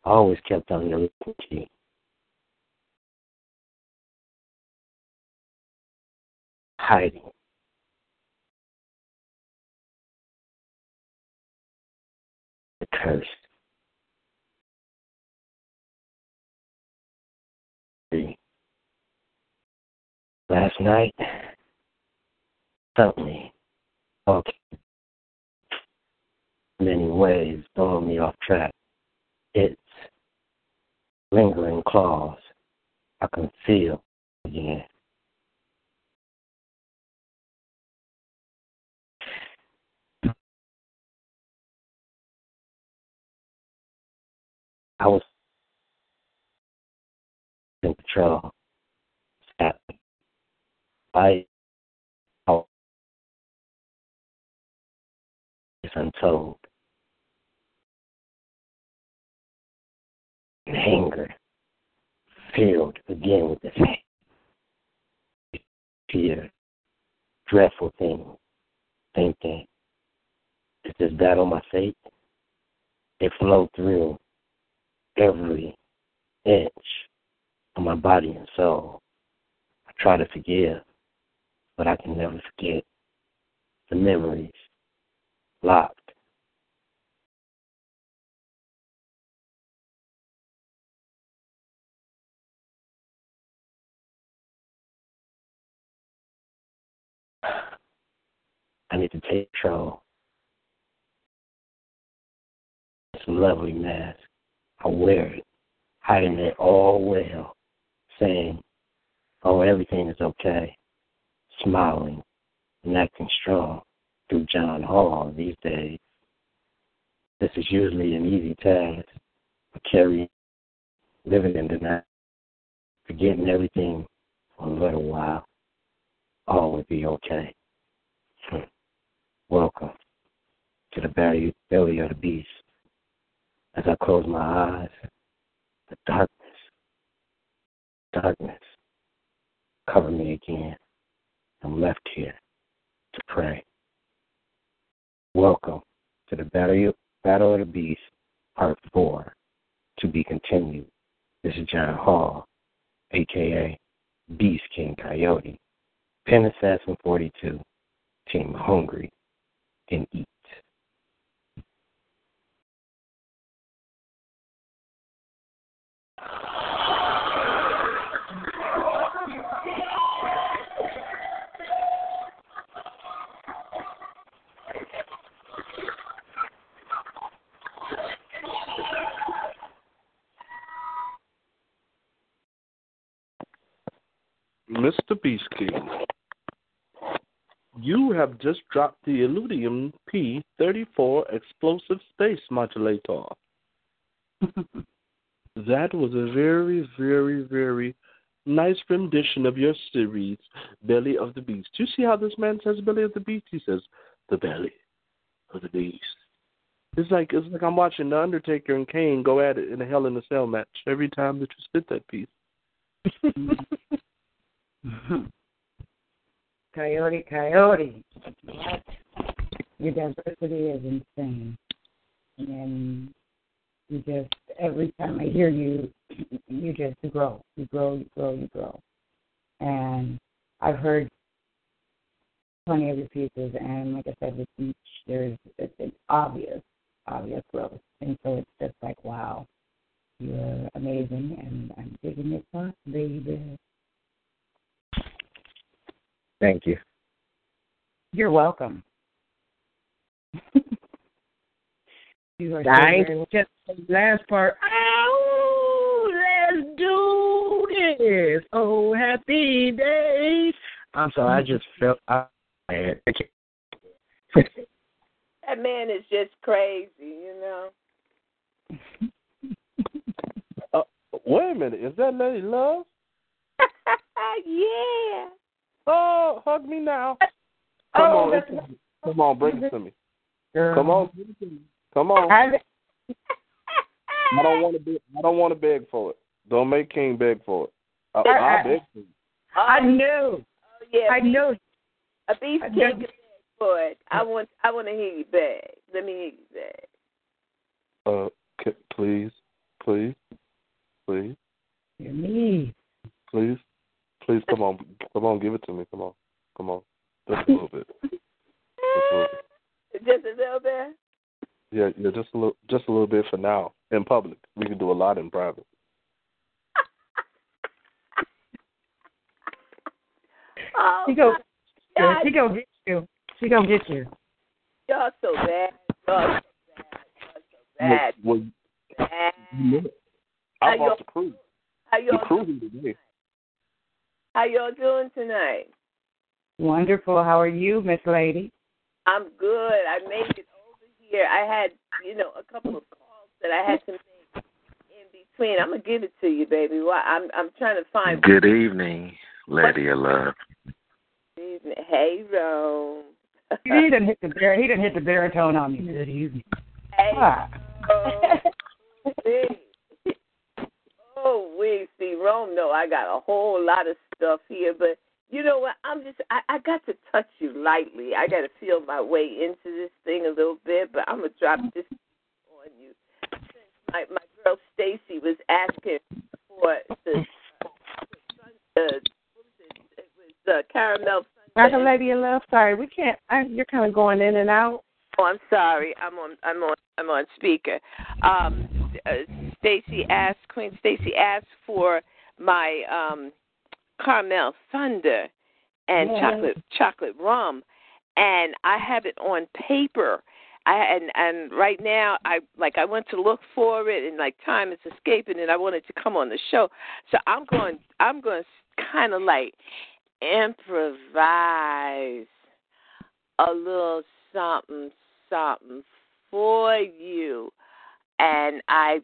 always kept under the key. Hiding. The curse. Last night, suddenly, walking many ways, blowing me off track. Its lingering claws, I can feel again. I was in patrol. It's untold. And anger filled again with this fear, dreadful thing, thinking, is this battle my fate? It flowed through every inch of my body and soul. I try to forgive, but I can never forget the memories locked. I need to take control. It's a lovely mask. I wear it, hiding it all well, saying, oh, everything is okay, smiling and acting strong through John Hall these days. This is usually an easy task, but carrying, living in denial, forgetting everything for a little while, all would be okay. Welcome to the belly of the beast. As I close my eyes, the darkness cover me again. I'm left here to pray. Welcome to the Battle of the Beast, Part 4, to be continued. This is John Hall, a.k.a. Beast King Coyote, Pen Assassin 42, Team Hungry, and Eat. Mr. Beast King, you have just dropped the Illudium P-34 explosive space modulator. That was a very, very, very nice rendition of your series, Belly of the Beast. You see how this man says Belly of the Beast? He says, the Belly of the Beast. It's like I'm watching The Undertaker and Kane go at it in a Hell in a Cell match every time that you spit that piece. Mm-hmm. Coyote. Your diversity is insane. And you just, every time I hear you, you just grow. You grow. And I've heard plenty of your pieces, and like I said, with each, there's an obvious growth. And so it's just like, wow, you're amazing, and I'm digging it up, baby. Thank you. You're welcome. You are just the last part. Oh, let's do this. Oh, happy days. I'm sorry, I just felt tired. That man is just crazy, you know. Wait a minute, is that Lady Love? Yeah. Oh, hug me now. Come on. Come on, bring it to me. Girl. Come on. Come on. I don't want to beg for it. Don't make King beg for it. I beg for it. I knew. Oh, yeah, I knew. A beast can't beg for it. I want to hear you beg. Let me hear you beg. Please. Hear me. Please, come on, give it to me. Come on. Just a little bit. Just a little bit? Yeah, just a little bit for now. In public. We can do a lot in private. Oh, she gonna get you. Y'all so bad. Y'all so bad. Well, yeah. I'm off the cruise. You're cruising today. How y'all doing tonight? Wonderful. How are you, Miss Lady? I'm good. I made it over here. I had, a couple of calls that I had to make in between. I'm gonna give it to you, baby. I'm trying to find. Good evening, Lady of Love. Good evening. Hey, Rome. He didn't hit the baritone on me. Good evening. Hey. Oh, we see Rome. No, I got a whole lot of stuff here, but. You know what, I got to touch you lightly. I got to feel my way into this thing a little bit, but I'm going to drop this on you. Since my girl Stacey was asking for the caramel sundae. Not a Lady of Love, sorry, we can't, you're kind of going in and out. Oh, I'm sorry, I'm on speaker. Queen Stacey asked for my, caramel thunder and chocolate rum, and I have it on paper. And right now I went to look for it, and time is escaping, and I wanted to come on the show, so I'm going to kind of improvise a little something for you, and I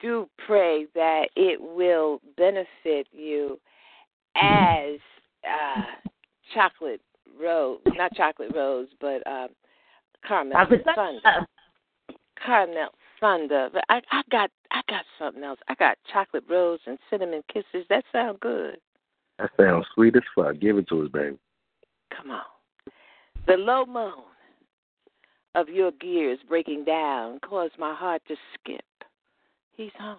do pray that it will benefit you as caramel thunder. But I got something else. I got chocolate rose and cinnamon kisses. That sound good. That sounds sweet as fuck. Give it to us, baby. Come on. The low moan of your gears breaking down caused my heart to skip. He's home,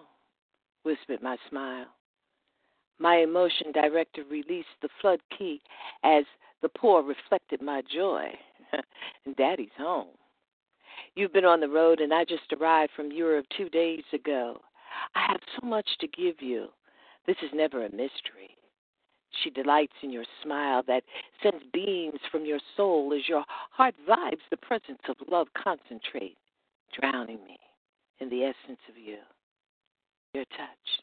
whispered my smile. My emotion director released the flood key as the pour reflected my joy. Daddy's home. You've been on the road, and I just arrived from Europe 2 days ago. I have so much to give you. This is never a mystery. She delights in your smile that sends beams from your soul as your heart vibes the presence of love. Concentrate, drowning me in the essence of you. Your touch,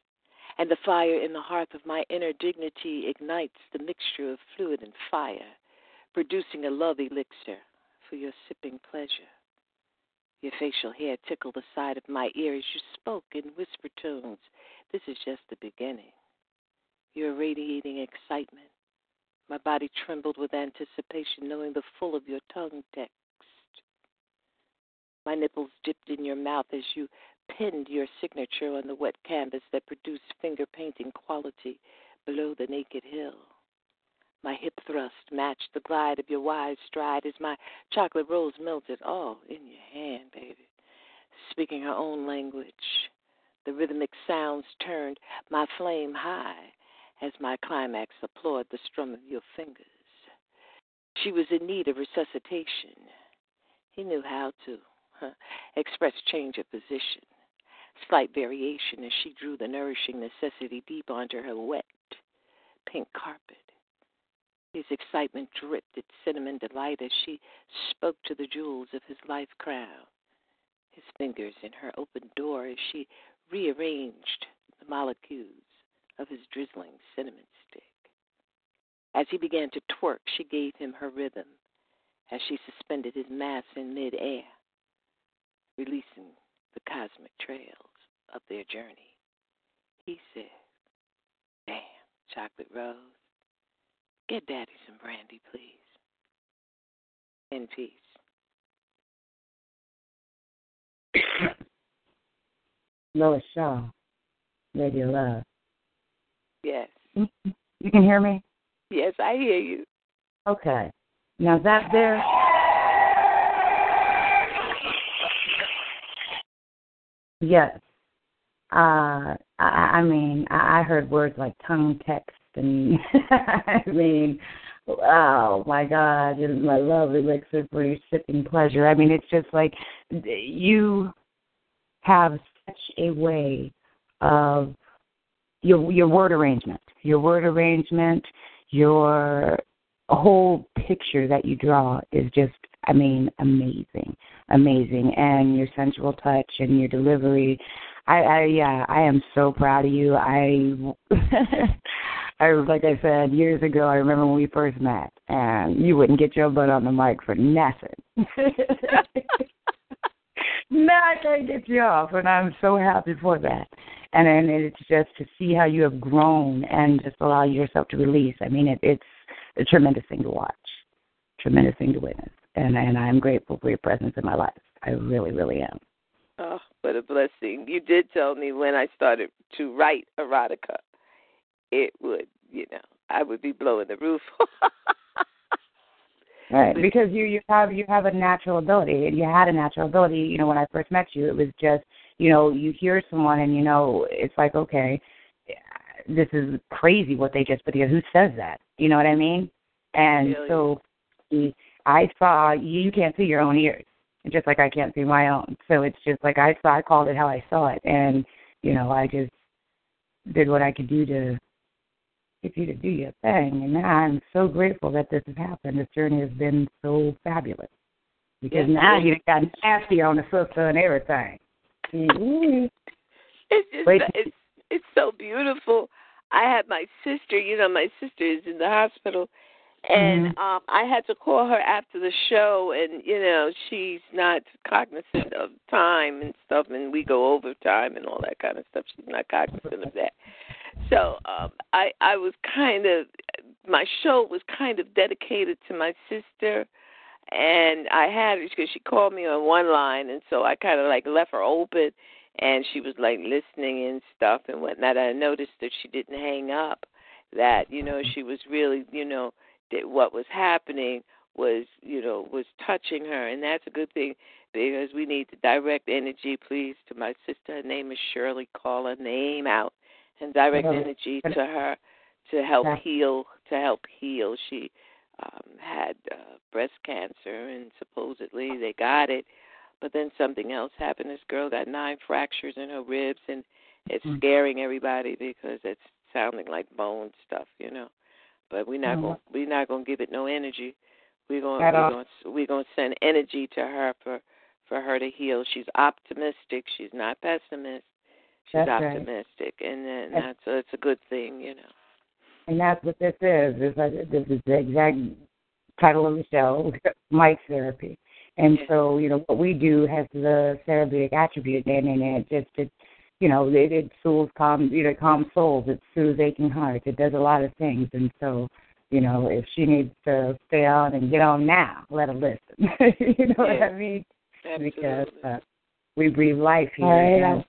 and the fire in the hearth of my inner dignity ignites the mixture of fluid and fire, producing a love elixir for your sipping pleasure. Your facial hair tickled the side of my ear as you spoke in whisper tones. This is just the beginning. You're radiating excitement. My body trembled with anticipation, knowing the full of your tongue text. My nipples dipped in your mouth as you pinned your signature on the wet canvas that produced finger-painting quality below the naked hill. My hip thrust matched the glide of your wide stride as my chocolate rose melted all in your hand, baby. Speaking her own language, the rhythmic sounds turned my flame high as my climax applauded the strum of your fingers. She was in need of resuscitation. He knew how to. Express change of position, slight variation as she drew the nourishing necessity deep onto her wet pink carpet. His excitement dripped its cinnamon delight as she spoke to the jewels of his life crown, his fingers in her open door as she rearranged the molecules of his drizzling cinnamon stick. As he began to twerk, she gave him her rhythm as she suspended his mass in mid-air, releasing the cosmic trails of their journey. He said, "Damn, chocolate rose, get Daddy some brandy, please." in peace. Lois Shaw, Lady Love. Yes. You can hear me? Yes, I hear you. Okay. Now that there... Yes. I heard words like tongue text and, oh, my God, and my love elixir for your sipping pleasure. I mean, it's just like you have such a way of your word arrangement, your whole picture that you draw is just, I mean, amazing. And your sensual touch and your delivery. I am so proud of you. Like I said, years ago, I remember when we first met, and you wouldn't get your butt on the mic for nothing. No, I can't get you off, and I'm so happy for that. And it's just to see how you have grown and just allow yourself to release. I mean, it's a tremendous thing to watch, tremendous thing to witness. And I'm grateful for your presence in my life. I really, really am. Oh, what a blessing. You did tell me when I started to write erotica, it would, I would be blowing the roof. Right, because you have a natural ability. You had a natural ability, when I first met you. It was just, you hear someone and, it's like, okay, this is crazy what they just put together. Who says that? You know what I mean? And really? So I saw, you can't see your own ears, just like I can't see my own. So it's just like I called it how I saw it. And, I just did what I could do to get you to do your thing. And I'm so grateful that this has happened. This journey has been so fabulous. Because now you've got nasty on the sister and everything. Mm-hmm. It's so beautiful. I had my sister, my sister is in the hospital. And I had to call her after the show, and, she's not cognizant of time and stuff, and we go over time and all that kind of stuff. She's not cognizant of that. So I was kind of, my show was kind of dedicated to my sister, and I had her because she called me on one line, and so I kind of like left her open, and she was like listening and stuff and whatnot. I noticed that she didn't hang up, that, she was really, that what was happening was, was touching her. And that's a good thing because we need to direct energy, please, to my sister. Her name is Shirley. Call her name out and direct energy to her to help heal, She had breast cancer, and supposedly they got it. But then something else happened. This girl got 9 fractures in her ribs, and it's scaring everybody because it's sounding like bone stuff, But we're not gonna give it no energy. We're gonna send energy to her for her to heal. She's optimistic. She's not pessimist. She's optimistic, right. And that's a good thing, And that's what this is. This is the exact title of the show, Mic Therapy. And so what we do has the therapeutic attribute in it. It soothes, calms souls. It soothes aching hearts. It does a lot of things. And so, if she needs to stay on and get on now, let her listen. What I mean? Absolutely. Because we breathe life here. Right.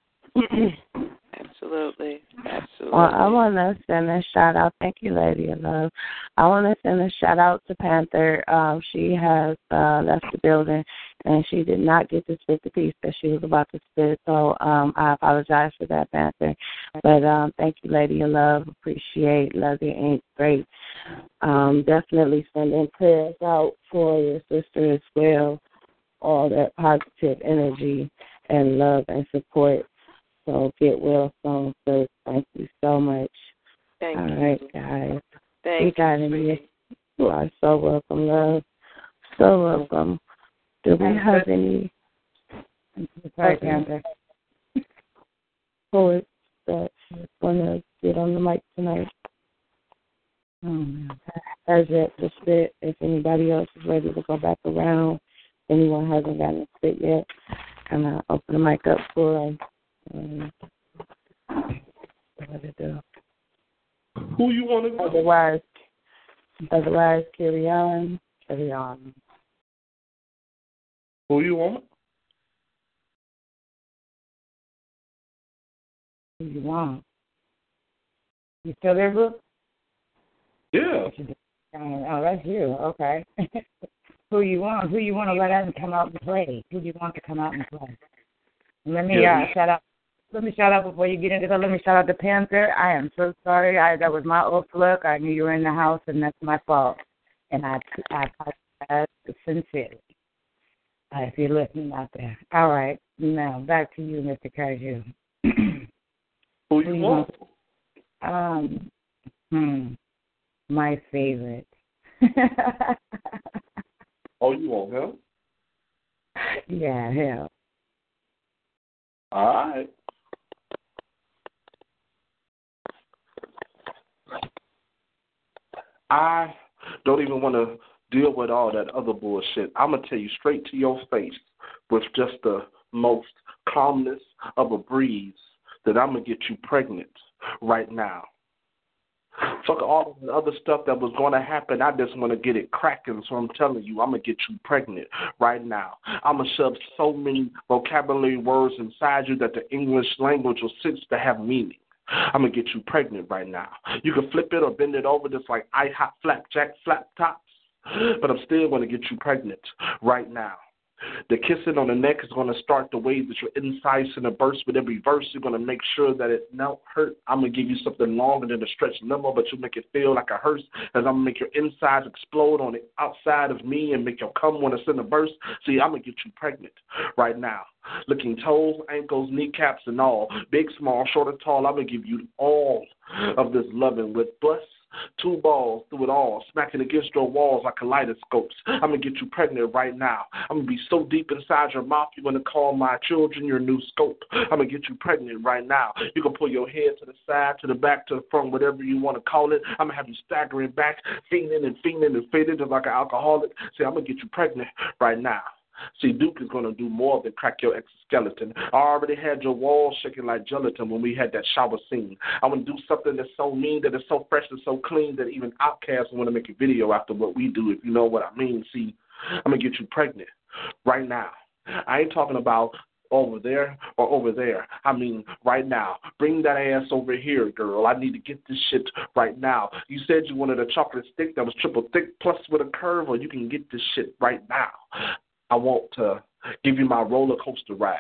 Absolutely. Well, I want to send a shout-out. Thank you, Lady Love. I want to send a shout-out to Panther. She has left the building, and she did not get to spit the piece that she was about to spit, so I apologize for that, Panther. But thank you, Lady Love. Appreciate. Love your ink. Great. Definitely sending prayers out for your sister as well, all that positive energy and love and support. So get well soon, sis. Thank you so much. All right, guys. You are so welcome, love. So welcome. Do we have any? Sorry, Panther. Poets that want to get on the mic tonight? Oh, man. As it to spit, if anybody else is ready to go back around, if anyone hasn't gotten a spit yet, I'm going to open the mic up for them. Who you want to go? Otherwise, carry on. Who you want? Who you want? You still there, Luke? Yeah. Oh, that's you. Okay. Who you want? Who you want to let us come out and play? Who do you want to come out and play? Let me shout out. Let me shout out before you get into that. Let me shout out to Panther. I am so sorry. That was my old look. I knew you were in the house, and that's my fault. And I apologize sincerely. If you're listening out there. All right. Now, back to you, Mr. Kaiju. Who you want? My favorite. Oh, you want him? Yeah, him. All right. I don't even want to deal with all that other bullshit. I'm going to tell you straight to your face with just the most calmness of a breeze that I'm going to get you pregnant right now. Fuck all the other stuff that was going to happen. I just want to get it cracking, so I'm telling you, I'm going to get you pregnant right now. I'm going to shove so many vocabulary words inside you that the English language will cease to have meaning. I'm going to get you pregnant right now. You can flip it or bend it over just like IHOP flapjack flap tops, but I'm still going to get you pregnant right now. The kissing on the neck is going to start the way that your insides and the burst with every verse. You're going to make sure that it don't hurt. I'm going to give you something longer than a stretched limo, but you'll make it feel like a hearse, as I'm going to make your insides explode on the outside of me and make your cum want to send a burst. See, I'm going to get you pregnant right now. Looking toes, ankles, kneecaps, and all. Big, small, short, or tall. I'm going to give you all of this loving with bust. Two balls through it all, smacking against your walls like kaleidoscopes. I'm going to get you pregnant right now. I'm going to be so deep inside your mouth, you're going to call my children your new scope. I'm going to get you pregnant right now. You can pull your head to the side, to the back, to the front, whatever you want to call it. I'm going to have you staggering back, fiending and faded just like an alcoholic. See, I'm going to get you pregnant right now. See, Duke is going to do more than crack your exoskeleton. I already had your walls shaking like gelatin when we had that shower scene. I want to do something that's so mean, that it's so fresh and so clean that even outcasts want to make a video after what we do, if you know what I mean. See, I'm going to get you pregnant right now. I ain't talking about over there or over there. I mean, right now. Bring that ass over here, girl. I need to get this shit right now. You said you wanted a chocolate stick that was triple thick plus with a curve, or you can get this shit right now. I want to give you my roller coaster ride.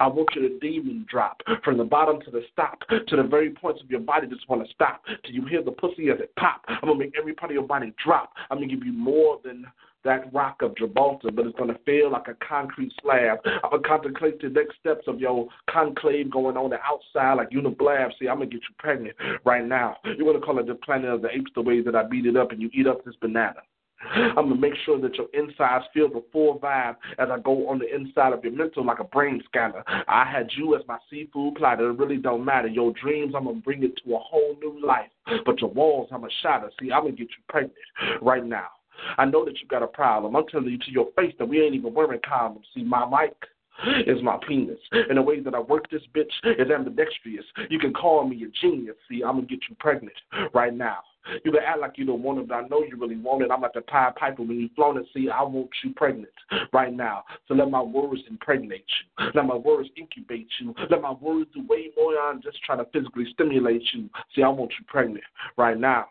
I want you to demon drop from the bottom to the stop, to the very points of your body that just want to stop, till you hear the pussy as it pop. I'm going to make every part of your body drop. I'm going to give you more than that rock of Gibraltar, but it's going to feel like a concrete slab. I'm going to contemplate the next steps of your conclave going on the outside like uniblab. See, I'm going to get you pregnant right now. You're going to call it the Planet of the Apes the way that I beat it up and you eat up this banana. I'm going to make sure that your insides feel the full vibe as I go on the inside of your mental like a brain scanner. I had you as my seafood platter. It really don't matter. Your dreams, I'm going to bring it to a whole new life. But your walls, I'm going to shatter. See, I'm going to get you pregnant right now. I know that you got a problem. I'm telling you to your face that we ain't even wearing condoms. See, my mic is my penis. And the way that I work this bitch is ambidextrous. You can call me a genius. See, I'm going to get you pregnant right now. You can act like you don't want it, but I know you really want it. I'm like the Pied Piper when you flown it. See, I want you pregnant right now. So let my words impregnate you. Let my words incubate you. Let my words do way more than just trying to physically stimulate you. See, I want you pregnant right now.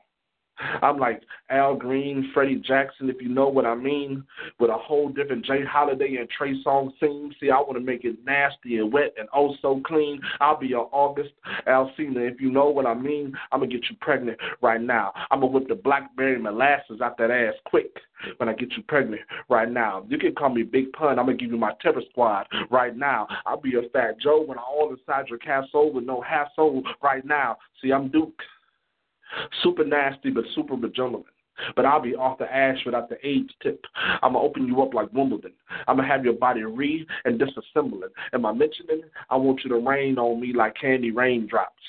I'm like Al Green, Freddie Jackson, if you know what I mean, with a whole different Jay Holiday and Trey Songz theme. See, I want to make it nasty and wet and oh so clean. I'll be your August Alsina, if you know what I mean. I'm going to get you pregnant right now. I'm going to whip the blackberry molasses out that ass quick when I get you pregnant right now. You can call me Big Pun. I'm going to give you my Terror Squad right now. I'll be your Fat Joe when I all inside your castle with no hassle right now. See, I'm Duke. Super nasty, but super gentleman. But I'll be off the ash without the age tip. I'm going to open you up like Wimbledon. I'm going to have your body re- and disassembling. Am I mentioning? I want you to rain on me like candy raindrops.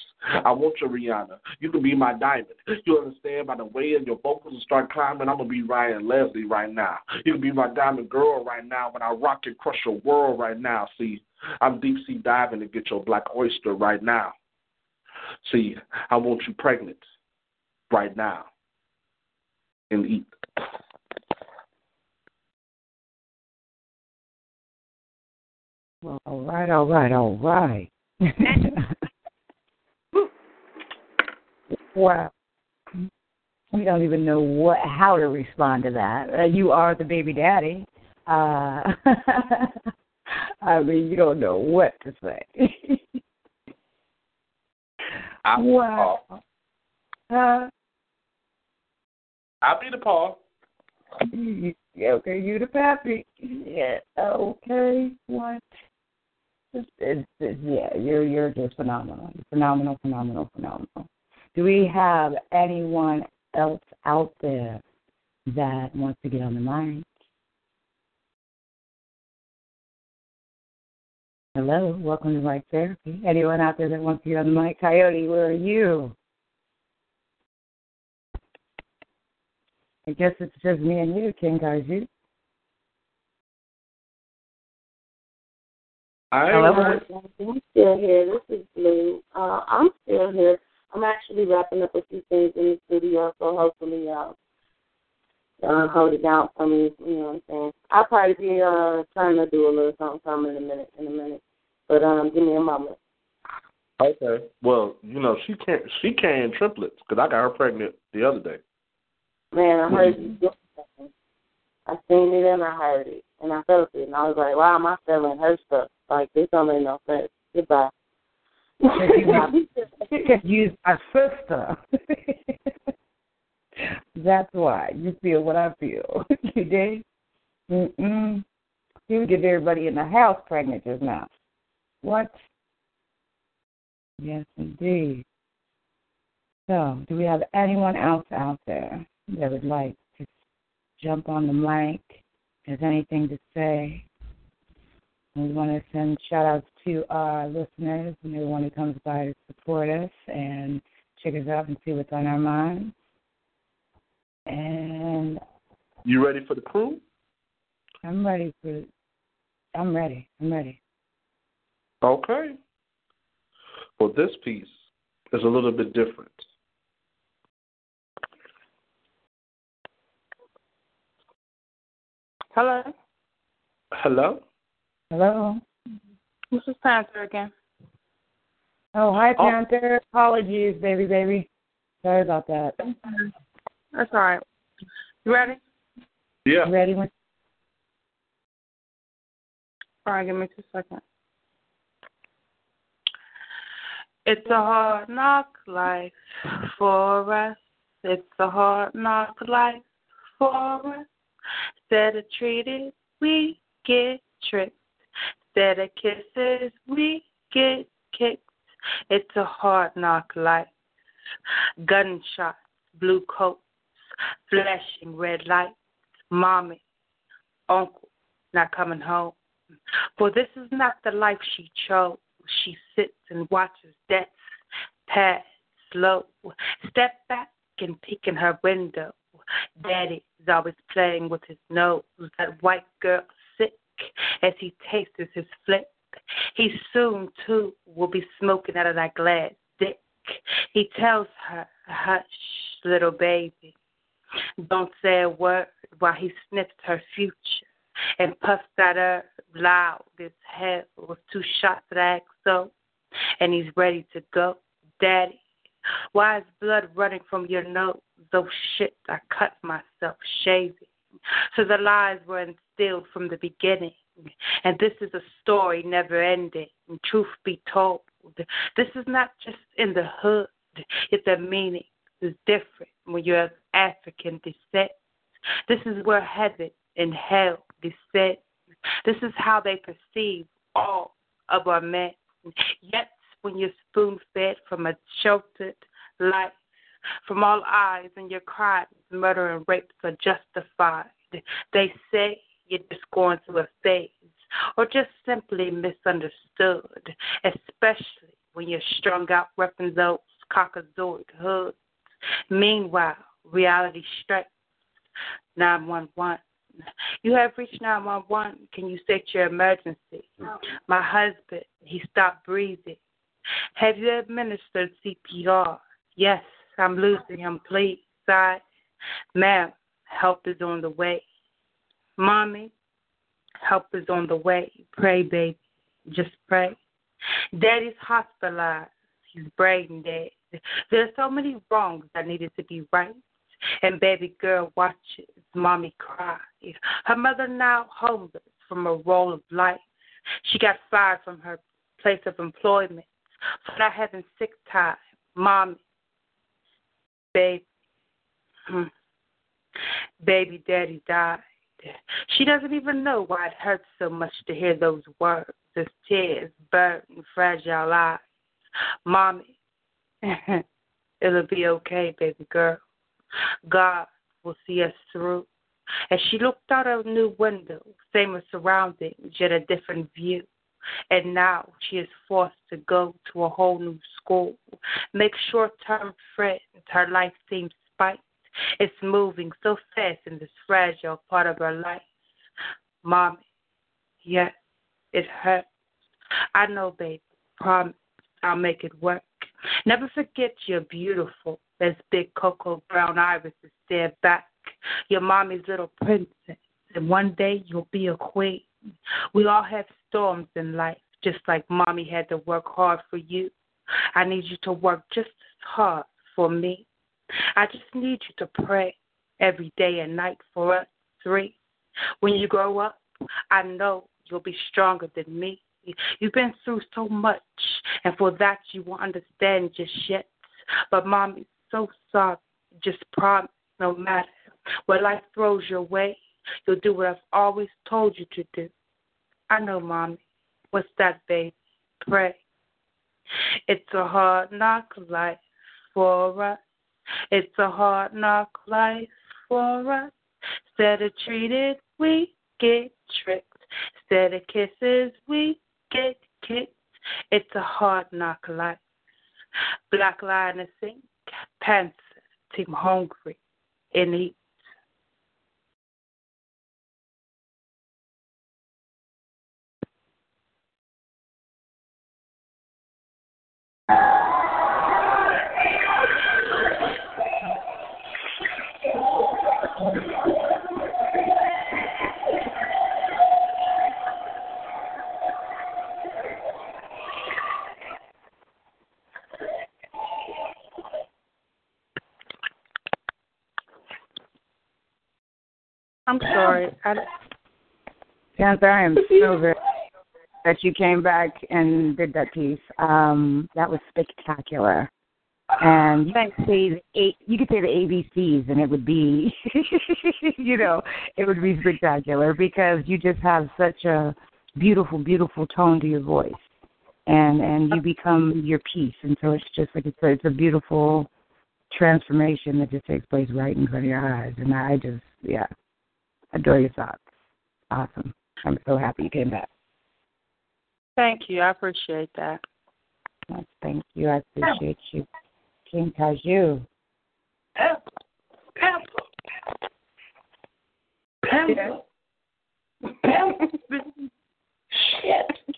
I want your Rihanna. You can be my diamond. You understand by the way and your vocals will start climbing. I'm going to be Ryan Leslie right now. You can be my diamond girl right now when I rock and crush your world right now. See, I'm deep sea diving to get your black oyster right now. See, I want you pregnant right now and eat. Well, all right. Wow. We don't even know how to respond to that. You are the baby daddy. I mean, you don't know what to say. Wow. I'll be the Paul. Okay, you the pappy. Yeah. Okay. What? Yeah, you're just phenomenal. Phenomenal. Do we have anyone else out there that wants to get on the mic? Hello, welcome to Mic Therapy. Anyone out there that wants to get on the mic? Coyote, where are you? I guess it's just me and you, King Kaiju. I'm still here. This is Blue. I'm still here. I'm actually wrapping up a few things in the studio, so hopefully y'all hold it down for me. You know what I'm saying? I'll probably be trying to do a little something in a minute. But give me a moment. Okay. Well, you know she can triplets because I got her pregnant the other day. Man, I heard you. I seen it and I heard it and I felt it and I was like, why am I selling her stuff? Like, this don't make no sense. Goodbye. Use my sister. That's why. You feel what I feel. You did? Mm-mm. You get everybody in the house pregnant just now. What? Yes, indeed. So, do we have anyone else out there that would like to jump on the mic? Has anything to say? We want to send shout-outs to our listeners and everyone who comes by to support us and check us out and see what's on our minds. And you ready for the crew? I'm ready. Okay. Well, this piece is a little bit different. Hello. This is Panther again. Oh, hi, Panther. Oh. Apologies, baby. Sorry about that. That's all right. You ready? Yeah. Ready? All right, give me 2 seconds. It's a hard knock life for us. It's a hard knock life for us. Instead of treated, we get tricked. Instead of kisses, we get kicked. It's a hard knock life. Gunshots, blue coats, flashing red lights. Mommy, uncle, not coming home. For this is not the life she chose. She sits and watches death pass slow. Step back and peek in her window. Daddy is always playing with his nose. That white girl sick as he tastes his flick. He soon, too, will be smoking out of that glass dick. He tells her, hush, little baby. Don't say a word while he sniffs her future and puffs at her loud as hell with 2 shots of XO. And he's ready to go. Daddy, why is blood running from your nose? Oh, shit, I cut myself shaving. So the lies were instilled from the beginning. And this is a story never ending. And truth be told, this is not just in the hood. It's a meaning. It's different when you're of African descent. This is where heaven and hell descend. This is how they perceive all of our men. Yet when you're spoon-fed from a sheltered life, from all eyes and your crimes, murder and rapes are justified. They say you're just going through a phase or just simply misunderstood, especially when you're strung out repping those cockazoid hoods. Meanwhile, reality strikes. 911. You have reached 911. Can you state your emergency? No. My husband, he stopped breathing. Have you administered CPR? Yes. I'm losing him, please. Side, ma'am, help is on the way. Mommy, help is on the way. Pray, baby. Just pray. Daddy's hospitalized. He's braiding dead. There's so many wrongs that needed to be right. And baby girl watches mommy cry. Her mother now homeless from a roll of life. She got fired from her place of employment for not having sick time. Mommy, baby, baby daddy died. She doesn't even know why it hurts so much to hear those words, those tears burning fragile eyes. Mommy, it'll be okay, baby girl. God will see us through. As she looked out a new window, same surroundings, yet a different view. And now she is forced to go to a whole new school, make short-term friends. Her life seems spiked. It's moving so fast in this fragile part of her life. Mommy, yes, it hurts. I know, baby. Promise I'll make it work. Never forget you're beautiful. As big cocoa brown irises stare back. Your mommy's little princess. And one day you'll be a queen. We all have storms in life, just like mommy had to work hard for you. I need you to work just as hard for me. I just need you to pray every day and night for us three. When you grow up, I know you'll be stronger than me. You've been through so much, and for that you won't understand just yet. But mommy's so sorry. Just promise no matter what life throws your way, you'll do what I've always told you to do. I know, mommy. What's that, baby? Pray. It's a hard knock life for us. It's a hard knock life for us. Instead of treated, we get tricked. Instead of kisses, we get kicked. It's a hard knock life. Black Lion, Inc., Panther, Team Hungry, Inc. I'm sorry. Panther, I am so very that you came back and did that piece. That was spectacular. And you could say the ABCs, and it would be, you know, it would be spectacular because you just have such a beautiful, beautiful tone to your voice, and you become your piece. And so it's just like it's a beautiful transformation that just takes place right in front of your eyes. And I just, yeah. Adore your thoughts. Awesome. I'm so happy you came back. Thank you. I appreciate that. Yes, thank you. I appreciate you. King Kaiju. Pimple. Shit.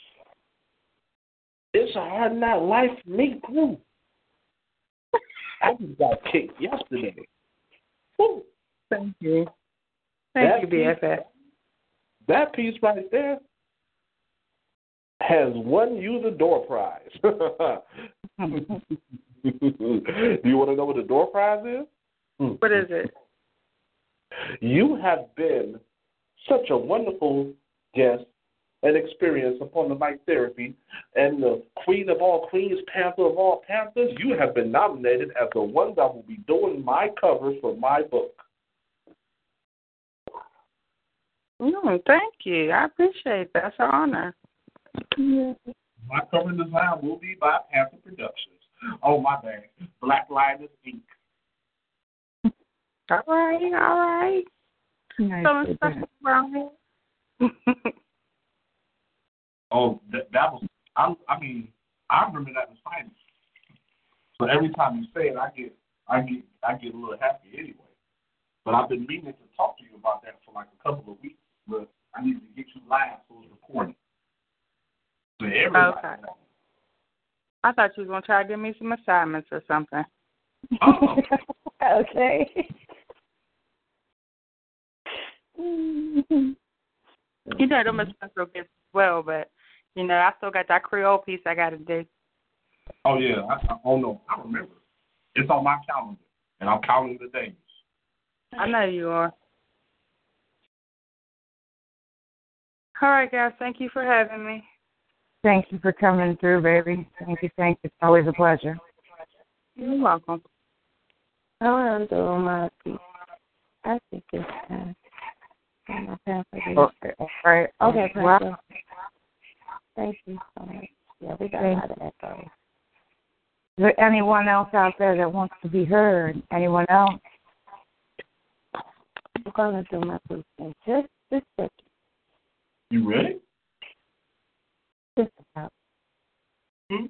It's a hard night life for me, too. I just got kicked yesterday. Woo. Thank you. Thank you, BFF. That piece right there has won you the door prize. Do you want to know what the door prize is? What is it? You have been such a wonderful guest and experience upon the Mic Therapy and the queen of all queens, panther of all panthers. You have been nominated as the one that will be doing my cover for my book. Thank you. I appreciate that. That's an honor. My cover design will be by Panther Productions. Oh, my bad. Black Lion, Inc. All right. Nice. Something oh, that was, I remember that was funny. So every time you say it, I get a little happy anyway. But I've been meaning to talk to you about that for like a couple of weeks. But I need to get you live so it's recorded. So everybody. Okay. I thought you was going to try to give me some assignments or something. Oh. Okay. You know, them are special gifts as well, but You know, I still got that Creole piece I got to do. Oh, yeah. I remember. It's on my calendar, and I'm counting the days. I know you are. All right, guys. Thank you for having me. Thank you for coming through, baby. Thank you. It's always a pleasure. You're welcome. I want to do my piece. I think it's time. All right. Okay. Well, thank you so much. Yeah, we got a lot of that though. Is there anyone else out there that wants to be heard? Anyone else? I'm gonna do my piece in just a second. You ready? Just about. Hmm?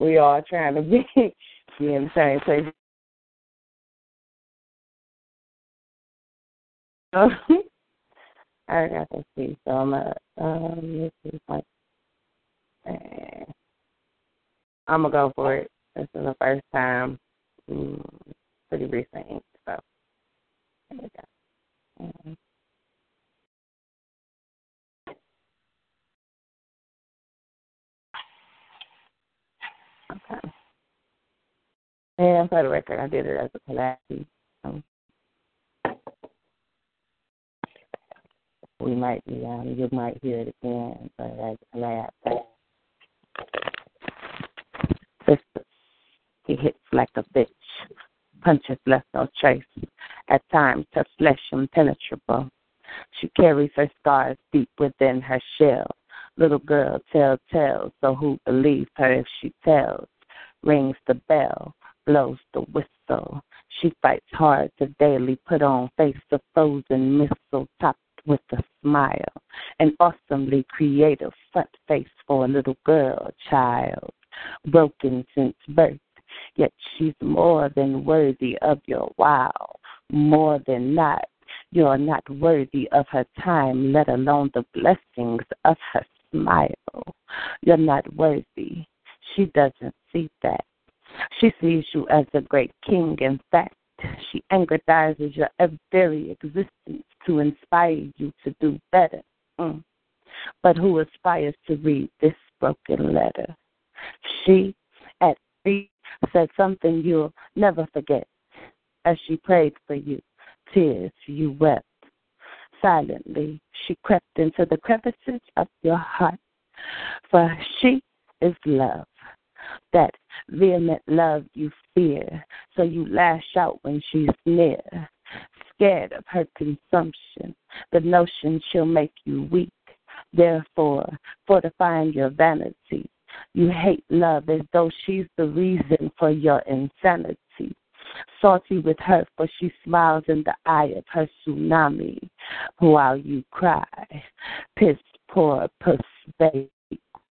We are trying to be in the same place. I got to see, so I'm going to go for it. This is the first time, pretty recent, so there we go. Okay. And for the record, I did it as a collab. We might be you might hear it again, but as a collab. He hits like a bitch. Punches left no trace. At times, her flesh impenetrable. She carries her scars deep within her shell. Little girl, tell tales, so who believes her if she tells? Rings the bell, blows the whistle. She fights hard to daily put on face the frozen missile topped with a smile. An awesomely creative front face for a little girl, child. Broken since birth, yet she's more than worthy of your wow. More than not, you're not worthy of her time, let alone the blessings of her smile. You're not worthy. She doesn't see that. She sees you as a great king. In fact, she angrandizes your very existence to inspire you to do better. But who aspires to read this broken letter? She, at least, said something you'll never forget. As she prayed for you, tears you wept. Silently, she crept into the crevices of your heart. For she is love, that vehement love you fear, so you lash out when she's near. Scared of her consumption, the notion she'll make you weak. Therefore, fortifying your vanity, you hate love as though she's the reason for your insanity. Salty with her, for she smiles in the eye of her tsunami while you cry. Piss poor, puss baby,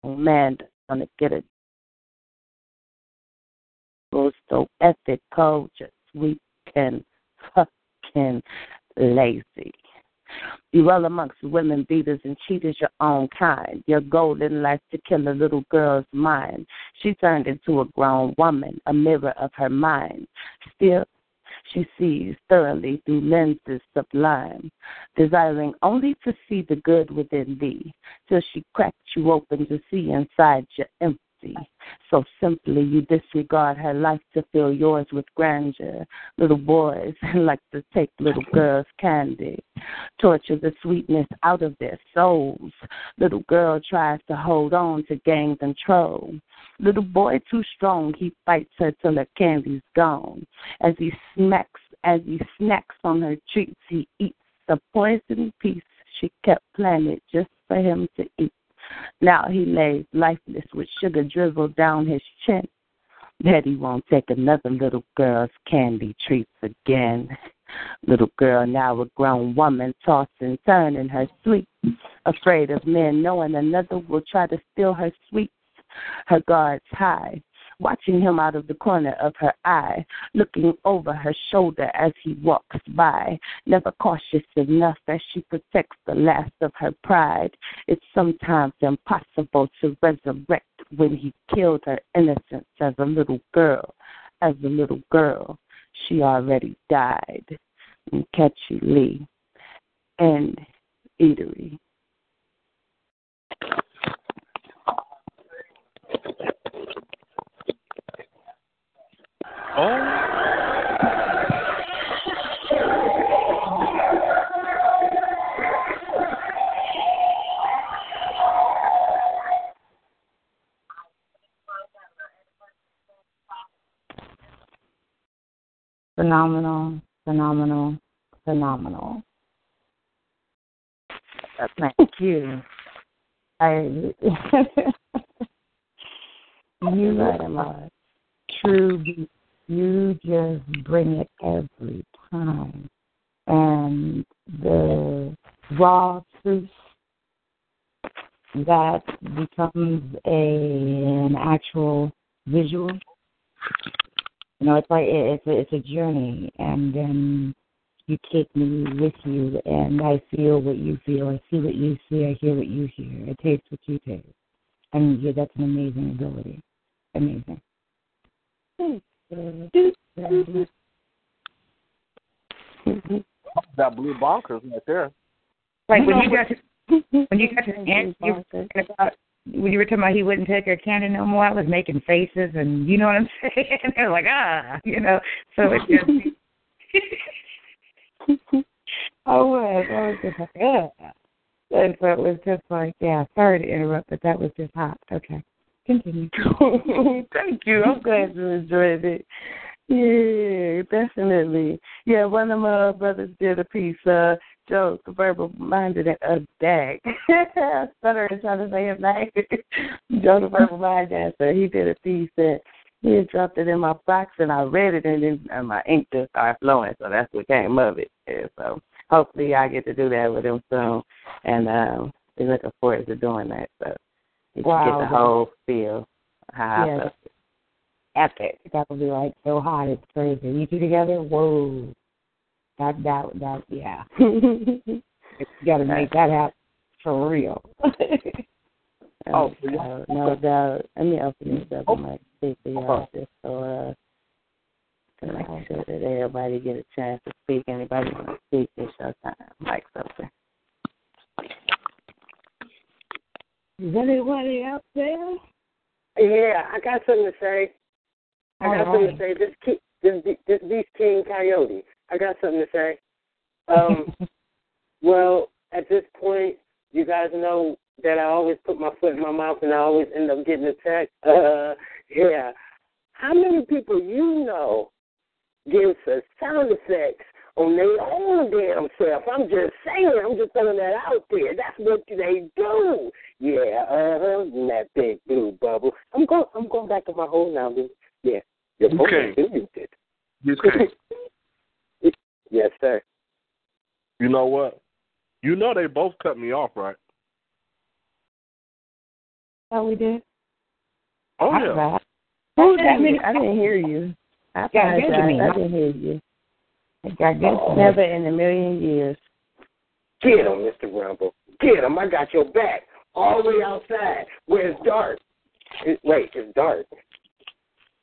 man, gonna get it. So ethical, just weak and fucking lazy. You roll amongst women beaters and cheaters, your own kind. Your goal in life to kill a little girl's mind. She turned into a grown woman, a mirror of her mind. Still, she sees thoroughly through lenses sublime, desiring only to see the good within thee, till she cracks you open to see inside your empty. So simply you disregard her life to fill yours with grandeur. Little boys like to take little girls' candy, torture the sweetness out of their souls. Little girl tries to hold on to gain control. Little boy too strong, he fights her till her candy's gone. As he snacks on her treats, he eats the poisoned piece she kept planted just for him to eat. Now he lays lifeless with sugar drizzled down his chin. That he won't take another little girl's candy treats again. Little girl, now a grown woman, toss and turn in her sleep, afraid of men knowing another will try to steal her sweets. Her guards high, watching him out of the corner of her eye, looking over her shoulder as he walks by, never cautious enough as she protects the last of her pride. It's sometimes impossible to resurrect when he killed her innocence as a little girl. She already died. and Catchy Lee and Eatery. Phenomenal, phenomenal, phenomenal. Thank you. You are true. You just bring it every time. And the raw truth that becomes an actual visual. You know, it's like it's a journey, and then you take me with you, and I feel what you feel, I see what you see, I hear what you hear, I taste what you taste. I mean, yeah, that's an amazing ability. Amazing. That blue bonkers right there. Like when you were talking about he wouldn't take her candy no more, I was making faces, and you know what I'm saying? It was like, you know. So it just... I was just like, And so it was just like, sorry to interrupt, but that was just hot. Okay. Continue. Thank you. I'm glad you enjoyed it. Yeah, definitely. Yeah, one of my brothers did a piece, Joe the verbal-minded at a bag. I stuttered trying to say his name. Joe the verbal-minded. So he did a piece that he dropped it in my box, and I read it, and then my ink just started flowing. So that's what came of it. Yeah, so hopefully I get to do that with him soon, and we're looking forward to doing that. So you can get the whole feel. Epic. That would be like so hot, it's crazy. You two together, whoa. That you gotta make that happen for real. No doubt. Let me open this up and speak to y'all just so to make sure that everybody get a chance to speak. Anybody want to speak, it's your time. Mic's open. Is anybody out there? Yeah, I got something to say. This Beast King Coyote. I got something to say. Well, at this point, you guys know that I always put my foot in my mouth and I always end up getting attacked. How many people you know gives us sound effects on their own damn self? I'm just saying. I'm just throwing that out there. That's what they do. Yeah, and that big blue bubble. I'm going back to my hole now, dude. Yeah. Your phone is muted. Yes, sir. You know what? You know they both cut me off, right? Oh, we did? Oh, yeah. I didn't hear you. I didn't hear you. I got good. Never in a million years. Get him, Mr. Rumble. Get him. I got your back. All the way outside where it's dark. It's dark.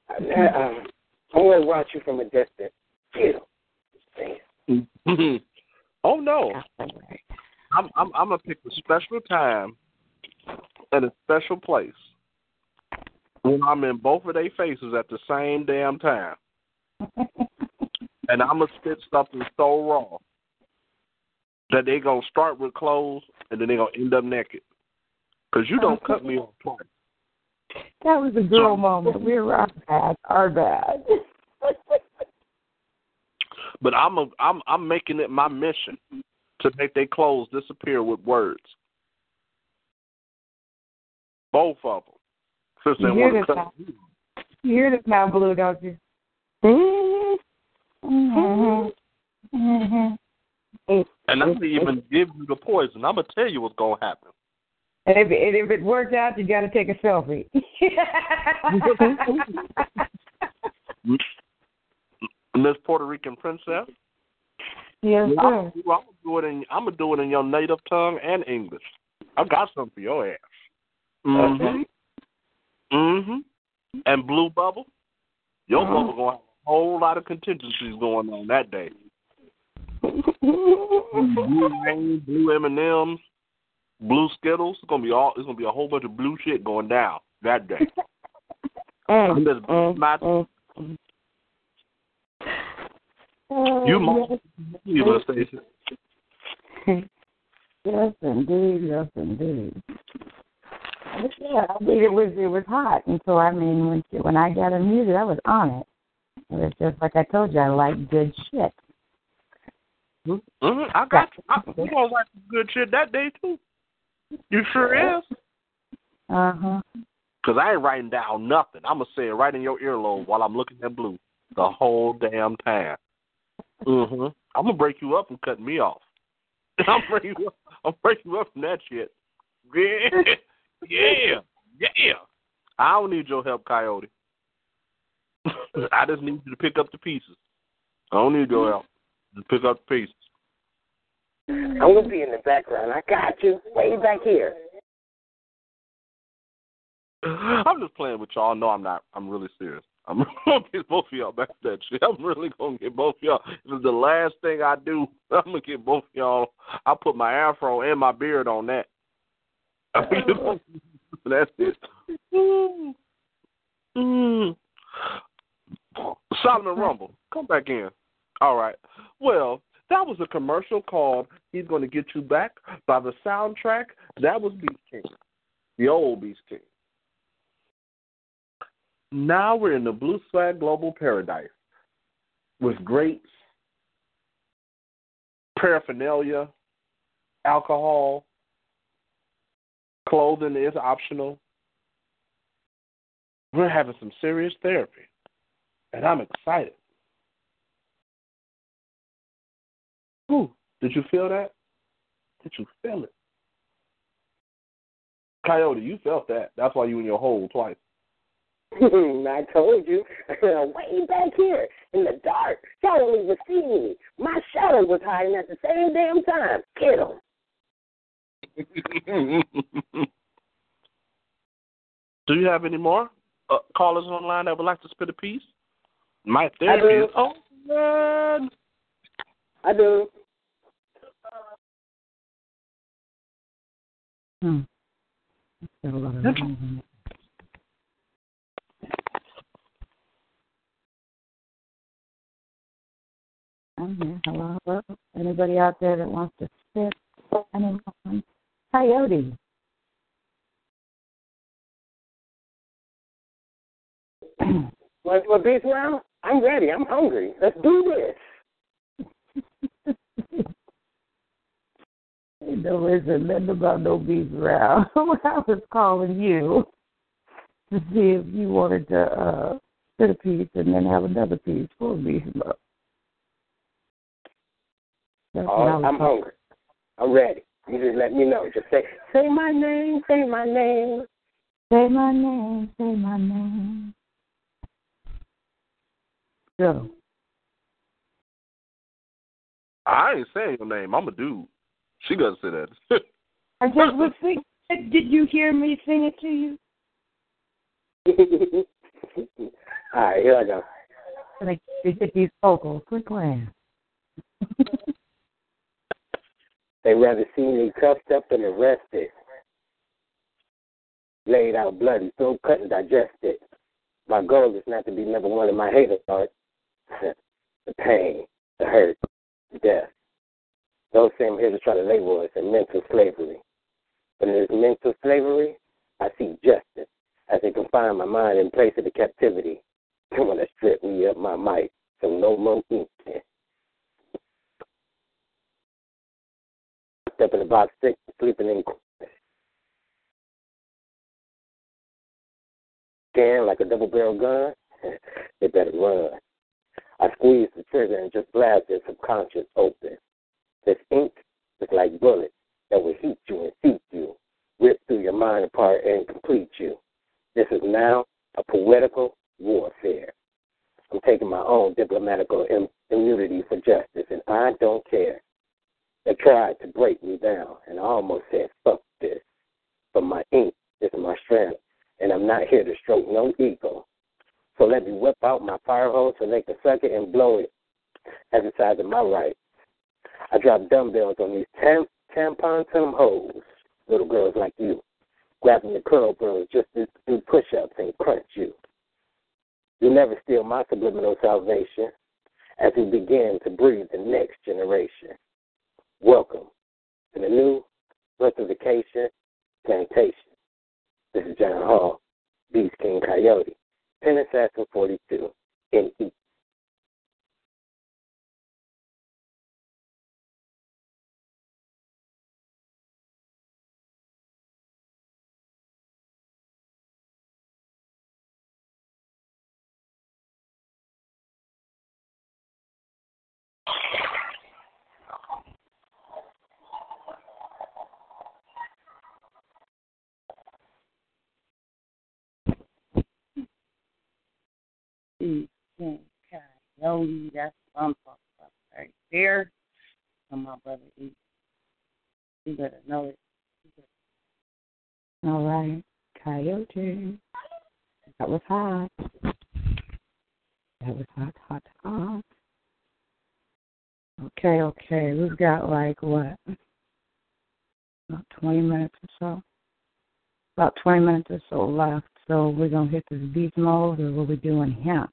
I'm going to watch you from a distance. Get him. Oh no! I'm gonna pick a special time and a special place when I'm in both of their faces at the same damn time, and I'm gonna spit something so raw that they gonna start with clothes and then they gonna end up naked. Cause you don't cut me off twice. That was a girl moment. We were our bad. But I'm making it my mission to make their clothes disappear with words. Both of them. Since they want to cut. You hear this now, Blue, don't you? Mm-hmm. Mm-hmm. And I'm gonna even give you the poison. I'm gonna tell you what's gonna happen. And if it works out, you gotta take a selfie. Miss Puerto Rican princess. Yes, sir. I'm gonna do it in your native tongue and English. I got something for your ass. Mhm. Mhm. And Blue Bubble, your bubble gonna have a whole lot of contingencies going on that day. blue M&Ms, blue Skittles. It's gonna be all. It's gonna be a whole bunch of blue shit going down that day. You must believe us, Stacey. Yes, indeed. Yes, indeed. Yeah, I mean, it was hot, and so I mean, when I got in music, I was on it. It was just like I told you, I like good shit. Mm-hmm. I got you. You gonna like some good shit that day too. You sure is. Uh huh. Cause I ain't writing down nothing. I'm gonna say it right in your earlobe while I'm looking at blue the whole damn time. Mhm. I'm gonna break you up from cutting me off. I'm breaking you up from that shit. Yeah. Yeah. I don't need your help, Coyote. I just need you to pick up the pieces. I don't need your help. Just pick up the pieces. I'm going to be in the background. I got you. Way back here. I'm just playing with y'all. No, I'm not. I'm really serious. I'm going to get both of y'all back to that shit. I'm really going to get both of y'all. This is the last thing I do. I'm going to get both of y'all. I put my afro and my beard on that. That's it. Solomon Rumble, come back in. All right. Well, that was a commercial called He's Going to Get You Back by the soundtrack. That was Beast King, the old Beast King. Now we're in the Blue Swag Global Paradise with grapes, paraphernalia, alcohol. Clothing is optional. We're having some serious therapy, and I'm excited. Ooh, did you feel that? Did you feel it? Coyote, you felt that. That's why you in your hole twice. I told you. Way back here in the dark, Shadow was seeing me. My shadow was hiding at the same damn time. Get him. Do you have any more callers online that would like to spit a piece? My therapy is open. I do. I'm here. Hello. Anybody out there that wants to spit? Coyote. Well, Beast Round, I'm ready. I'm hungry. Let's do this. You know, it's nothing about no Beast Round. I was calling you to see if you wanted to fit a piece and then have another piece for Beast Round. I'm hungry. I'm ready. You just let me know. Just say my name, say my name. Say my name, say my name. Go. I ain't saying your name. I'm a dude. She doesn't say that. I just was thinking, did you hear me sing it to you? All right, here I go. I'm going to get these vocals. Quick glance. They'd rather see me cuffed up and arrested, laid out bloody, throat cut and digested. My goal is not to be number one in my haters' heart. The pain, the hurt, the death. Those same haters try to label us as mental slavery. But in this mental slavery, I seek justice as they confine my mind in place of the captivity. They want to strip me of my might, so no more weakness. Up in the box, sick, sleeping in corners. Stand like a double-barrel gun, they better run. I squeeze the trigger and just blast their subconscious open. This ink is like bullets that will heat you and seep you, rip through your mind apart and complete you. This is now a poetical warfare. I'm taking my own diplomatical immunity for justice, and I don't care. They tried to break me down, and I almost said, fuck this. But my ink is my strength, and I'm not here to stroke no ego. So let me whip out my fire hose so they can suck it and blow it, exercising my rights. I drop dumbbells on these tampon-tum hoes, little girls like you, grabbing the curl bros just to do push-ups and crunch you. You'll never steal my subliminal salvation as we begin to breathe the next generation. Welcome to the new rectification plantation. This is John Hall, Beast King Coyote, Pen Assassin 42, Inc. Coyote, that's what I'm talking about right there. And my brother E. You better know it. All right, Coyote. That was hot. That was hot, hot, hot. Okay. We've got like what? About 20 minutes or so left. So we're going to hit this beast mode, or what we're doing here,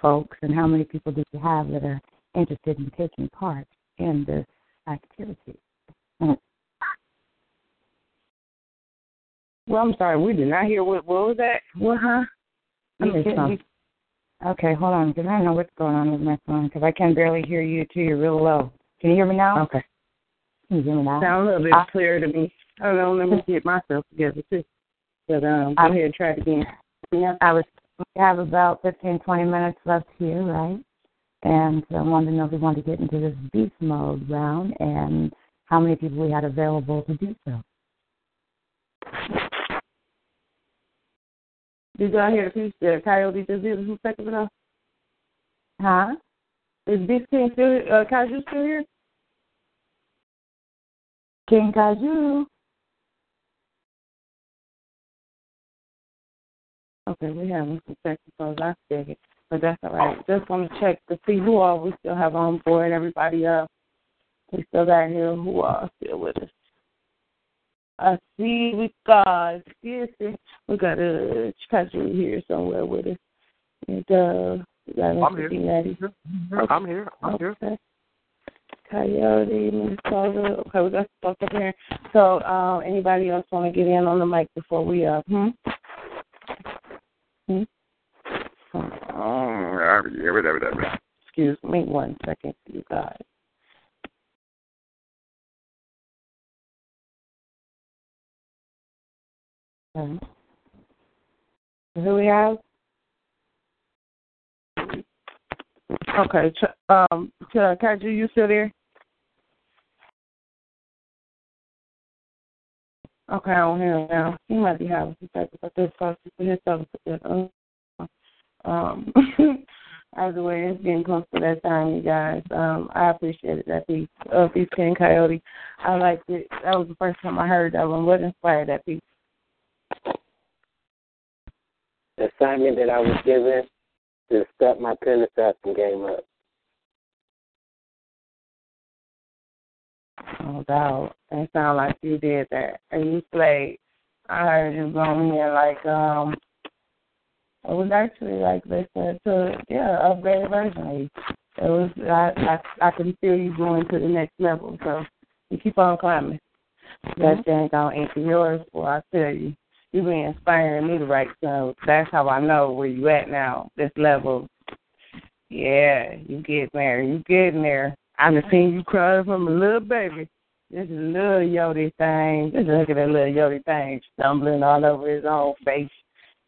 folks. And how many people do you have that are interested in taking part in this activity? Well, I'm sorry, we did not hear what was that? What, huh? Okay, hold on, because I don't know what's going on with my phone, because I can barely hear you, too. You're real low. Can you hear me now? Okay. Can you hear me now? Sounds a little bit clearer to me. Hold on, let me get myself together, too. But go ahead and try it again. We have about 15, 20 minutes left here, right? And I wanted to know if we wanted to get into this beast mode round and how many people we had available to do so. Did y'all hear the piece that Coyote just did a few seconds ago? Huh? Is Beast King still Kaiju still here? King Kaiju. Okay, we have some technical last second, but that's all right. Just want to check to see who all we still have on board, everybody up. We still got here, who all still with us. I see we got a Kaiju here somewhere with us. And, we got I'm here. Coyote, Minnesota. Okay, we got folks up here. So anybody else want to get in on the mic before we up? Excuse me one second, you guys. Who we have? Okay, Kaiju, you still there? Okay, I don't hear him now. He might be having some type of either way, it's getting close to that time, you guys. I appreciate it. That piece of Beast King Coyote. I liked it. That was the first time I heard of him. What inspired that piece? The assignment that I was given to step my Pen Assassin game up. Oh, dog. That sounds like you did that. And you played. I heard you going here like, it was actually like they said upgraded version. It was, I can feel you going to the next level. So you keep on climbing. That thing gonna answer yours, boy, I tell you. You've been inspiring me to write, so that's how I know where you at now, this level. Yeah, you getting there. You getting there. I've been seeing you cry from a little baby. This is a little Yodi thing. Just look at that little Yodi thing, stumbling all over his own face.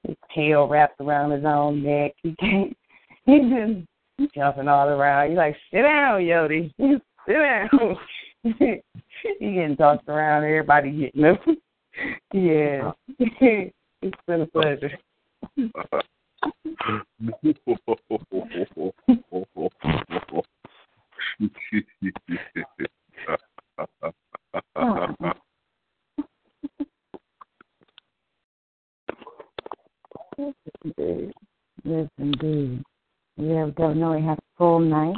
His tail wrapped around his own neck. He can't. He's just jumping all around. He's like, sit down, Yodi. Sit down. He's getting tossed around. Everybody getting up. Yeah. It's been a pleasure. Yes, indeed. Yes, indeed. We have definitely had a full night.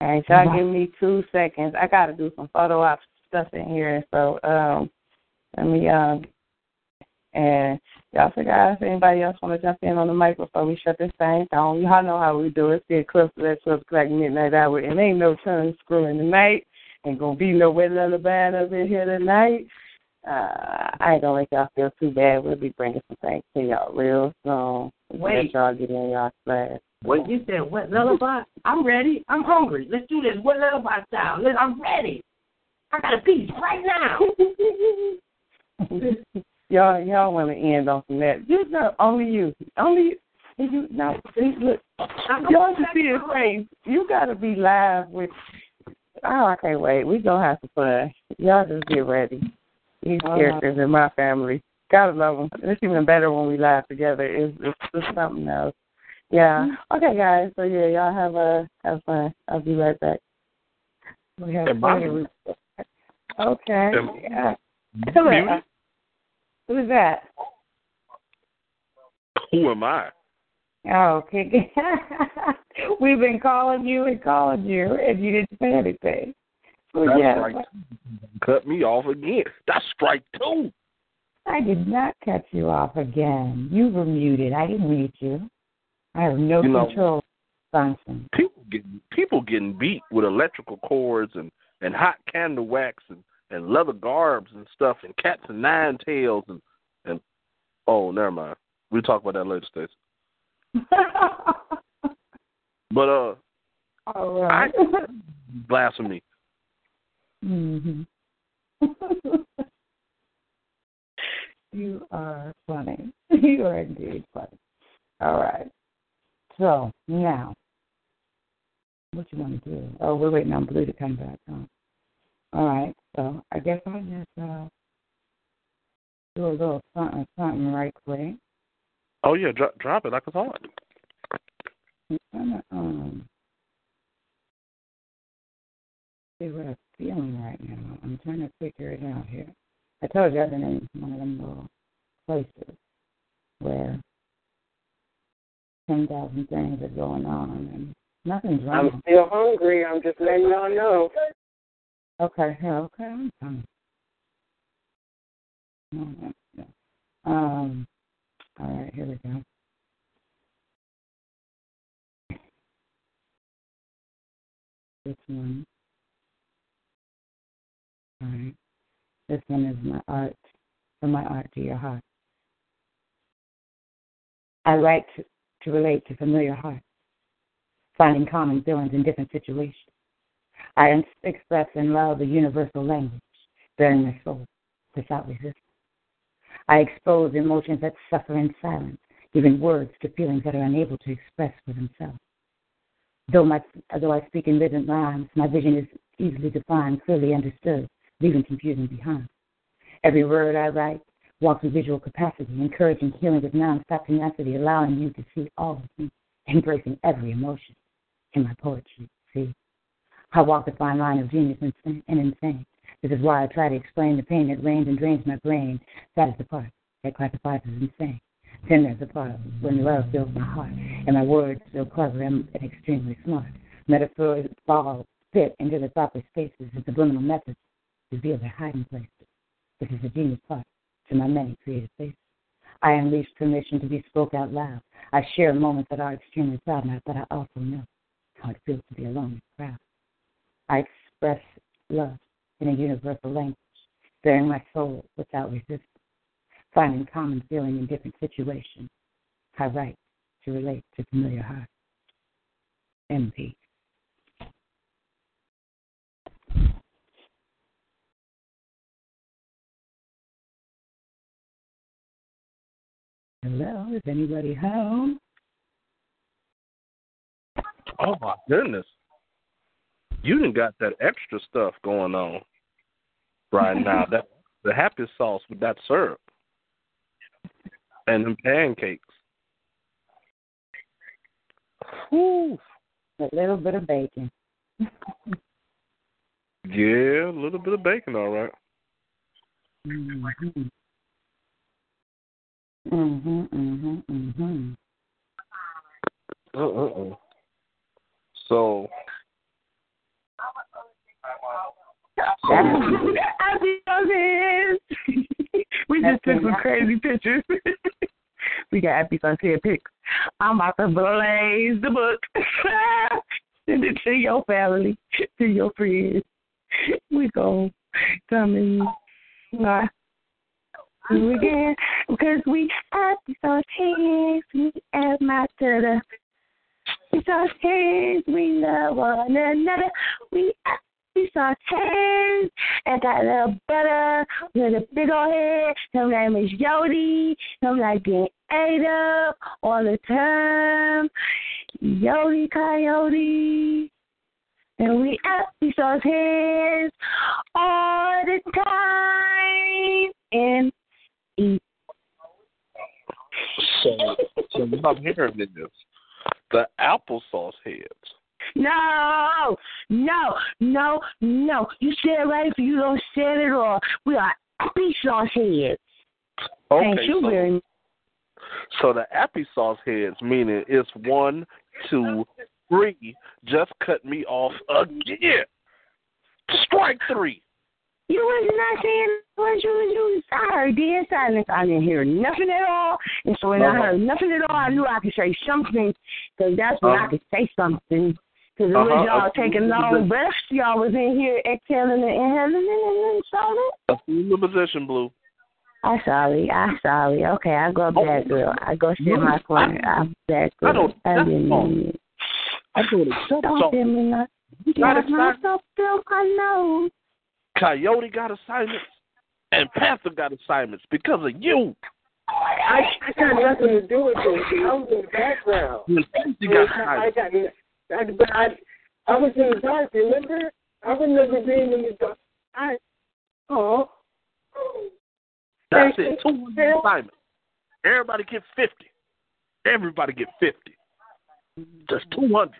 All right, y'all give me 2 seconds. I got to do some photo op stuff in here. So let me, and y'all forgot if anybody else want to jump in on the mic before we shut this thing down. Y'all know how we do it. It's the Eclipse, that's 12 o'clock midnight hour. And ain't no tongue screwing tonight. Ain't going to be no wet lullaby up in here tonight. I ain't going to make y'all feel too bad. We'll be bringing some things to y'all real soon. Wait. Let y'all get in y'all class. What you said, wet lullaby? I'm ready. I'm hungry. Let's do this wet lullaby style. I'm ready. I got a piece right now. y'all want to end on some that. Just only you. Only you. No, please look. Y'all should see his face. You got to be live with. Oh, I can't wait. We going to have some fun. Y'all just get ready. These characters in my family. Gotta love them. It's even better when we laugh together. It's something else. Yeah. Okay, guys. So, yeah, y'all have fun. I'll be right back. We have fun. Okay. Yeah. Who's that? Who am I? Oh, okay. We've been calling you, and you didn't say anything. So, that's right. Cut me off again. That's strike two. I did not cut you off again. You were muted. I didn't mute you. I have no control function. People getting beat with electrical cords and hot candle wax and leather garbs and stuff and cats and nine tails and oh, never mind. We'll talk about that later, Stacey. But all right. Blasphemy. Mm-hmm. You are funny. You are indeed funny. All right. So, now, what you want to do? Oh, we're waiting on Blue to come back. Huh? All right. So, I guess I'll just do a little something right quick. Oh, yeah. Drop it. I can call it. I'm trying to see what I'm feeling right now. I'm trying to figure it out here. I told you I've been in one of them little places where 10,000 things are going on and nothing's wrong. I'm still hungry. I'm just letting y'all know. Okay. I'm coming. All right, here we go. This one. All right. This one is my art, from my art to your heart. I like to relate to familiar hearts, finding common feelings in different situations. I express in love the universal language, bearing my soul without resistance. I expose emotions that suffer in silence, giving words to feelings that are unable to express for themselves. Though I speak in rhythmic rhymes, my vision is easily defined, clearly understood, leaving confusion behind. Every word I write walks with visual capacity, encouraging healing with non-stop tenacity, allowing you to see all of me, embracing every emotion in my poetry. See, I walk the fine line of genius and insane. This is why I try to explain the pain that reigns and drains my brain. That is the part that classifies as insane. Then there's the part when love fills my heart, and my words so clever and extremely smart. Metaphors fall fit into the proper spaces and subliminal methods reveal their hiding places. This is the genius part to my many creative faces. I unleash permission to be spoke out loud. I share moments that are extremely proud, but I also know how it feels to be alone in the crowd. I express love in a universal language, bearing my soul without resistance, finding common feeling in different situations. I write to relate to familiar hearts. MP. Hello, is anybody home? Oh, my goodness. You done got that extra stuff going on right now. That the happy sauce with that syrup and them pancakes. Whew. A little bit of bacon. Yeah, a little bit of bacon, all right. Mm-hmm. So, I see those hands. We just took some crazy pictures. We got Happy Sunset pics. I'm about to blaze the book. Send it to your family, to your friends. We go come in. Do again, because we happy sauce heads, we add my to the sauce heads, we love one another, we happy sauce heads, and got a little butter with a big old head, her name is Yodi, I'm like getting ate up all the time, Yodi Coyote. And we happy sauce heads all the time. And eat. So we're not hearing this. The applesauce heads. No. You said it right, but you don't say it at all. We are applesauce heads. Okay. Thank you very much. So the applesauce heads, meaning it's 1, 2, 3, just cut me off again. Strike 3. You was not saying what you was doing. I heard DSR, I didn't hear nothing at all. And so when I heard nothing at all, I knew I could say something, because that's when I could say something. Because it was y'all taking long breaths. Y'all was in here exhaling and inhaling and solid. Assume the position, Blue. I'm sorry. Okay, I go back, girl. I go sit my corner. I'm back, girl. Don't tell me nothing. I know. Coyote got assignments, and Panther got assignments because of you. I got nothing to do with this. I was in the background. I was in the dark, remember? I remember being in the dark. That's it. 2 assignments. Everybody get 50. Just 200.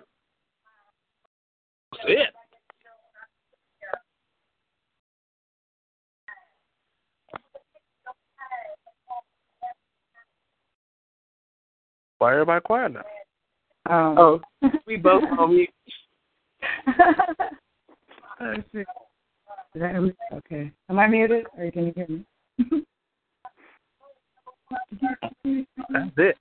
That's it. Why everybody quiet now? We both on mute. Okay. Am I muted, or can you hear me? That's it.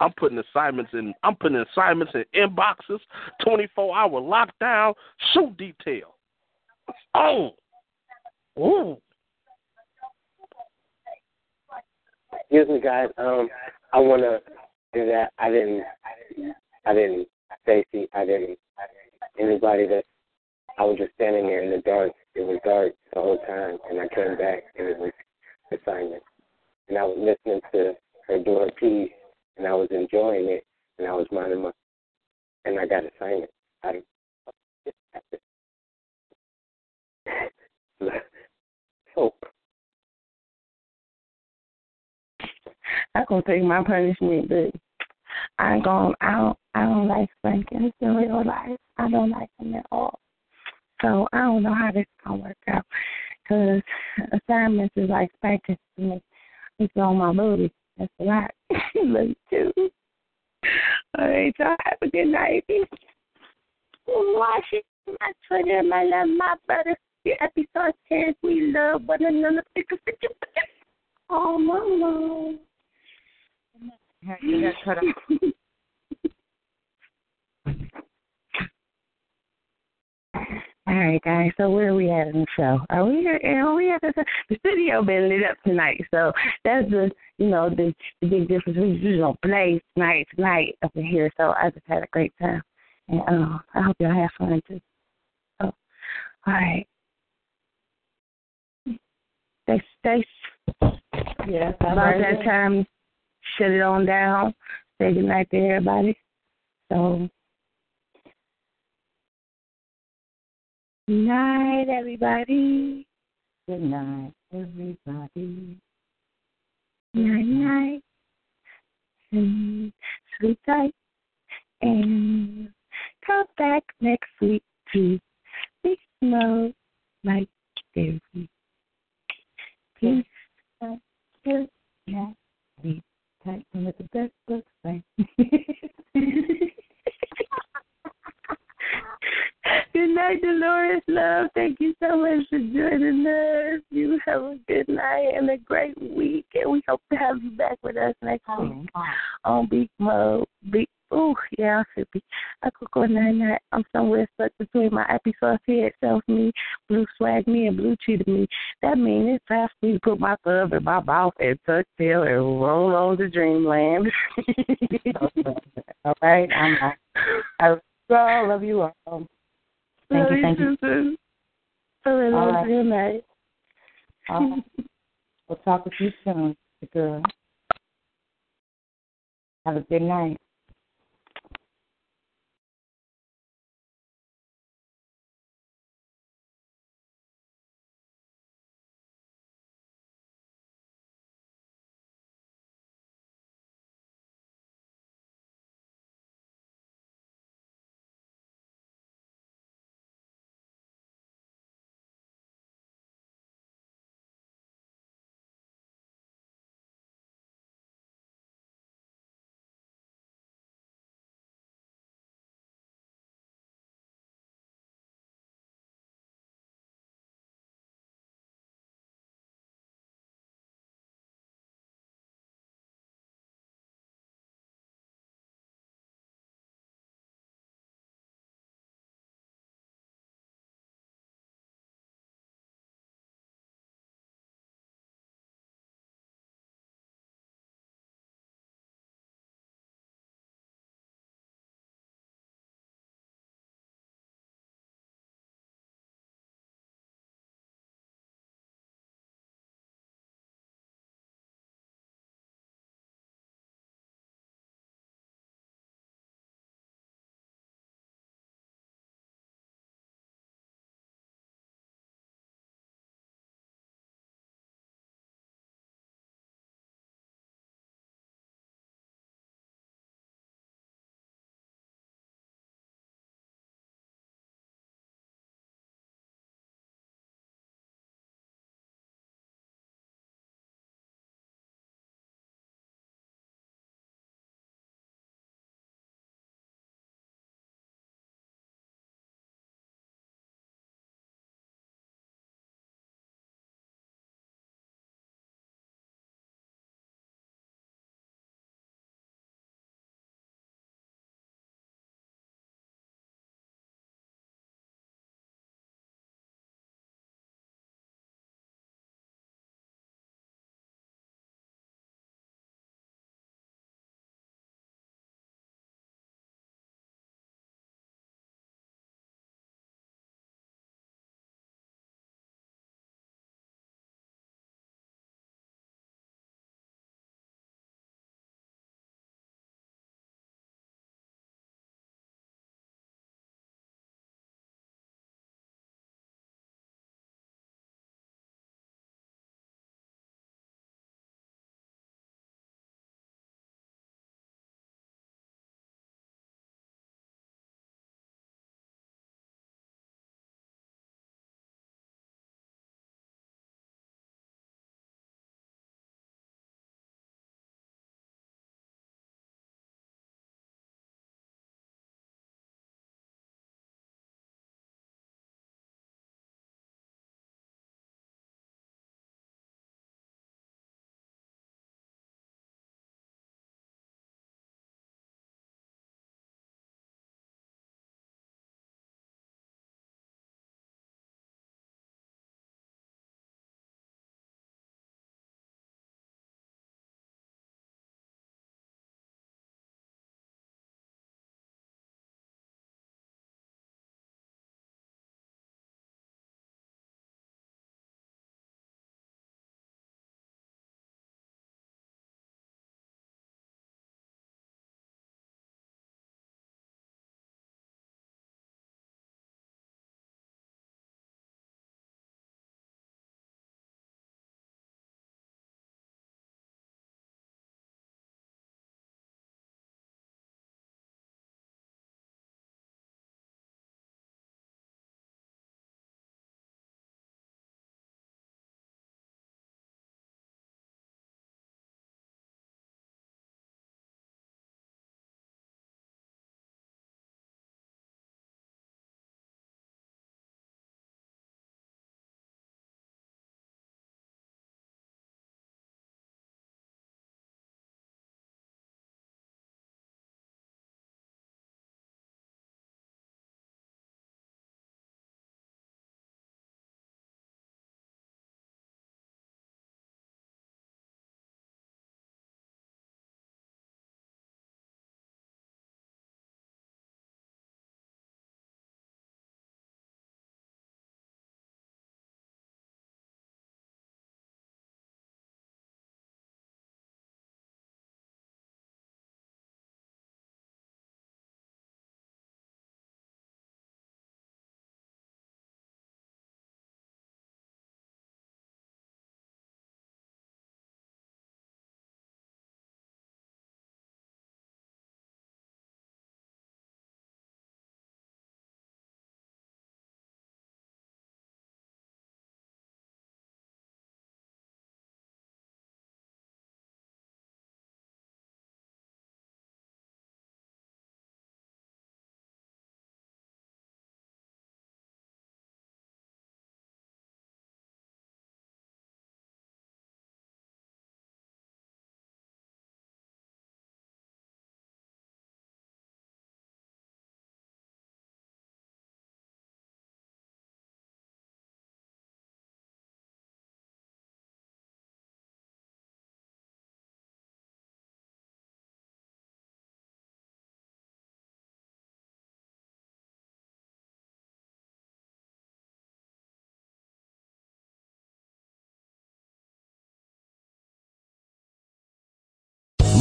I'm putting assignments in inboxes. 24-hour lockdown. Shoot detail. Ooh. Excuse me, guys. I want to. Anybody that I was just standing there in the dark. It was dark the whole time, and I came back, and it was assignment. And I was listening to her doing a piece, and I was enjoying it, and I was minding my, and I got assignment. I'm gonna take my punishment, but I don't like spanking in real life. I don't like them at all. So I don't know how this is gonna work out, because assignments is like spanking to me. It's on my booty. That's a lot. Love you too. All right, y'all have a good night. Watch it, my Twitter, my love, my brother. Your episode 10. We love one another. Oh, mama. You got cut off. All right, guys. So where are we at in the show? The studio been lit up tonight, so that's the big difference. We usually don't play tonight up in here. So I just had a great time, and I hope y'all have fun too. So, all right. Thanks, Stace. Yeah, about that time. Shut it on down. Say good night to everybody. So, night, everybody. Good night, everybody. Night, night. Sleep tight. And come back next week to Beast Mode, Mic Therapy. Peace. Good night. Sleep. Tight and with the best looks, right? Good night, Dolores, love. Thank you so much for joining week, and we hope to have you back with us next week on Beast Mode. Oh, yeah, I should be. I cook on 99. I'm somewhere stuck between my happy sauce head self me, blue swag me, and blue cheetah me. That means it's time for me to put my thumb in my mouth and tuck tail and roll on to dreamland. All right? I'm out. I so love you all. Thank you. All right. Good night. We'll talk with you soon, girl. Have a good night.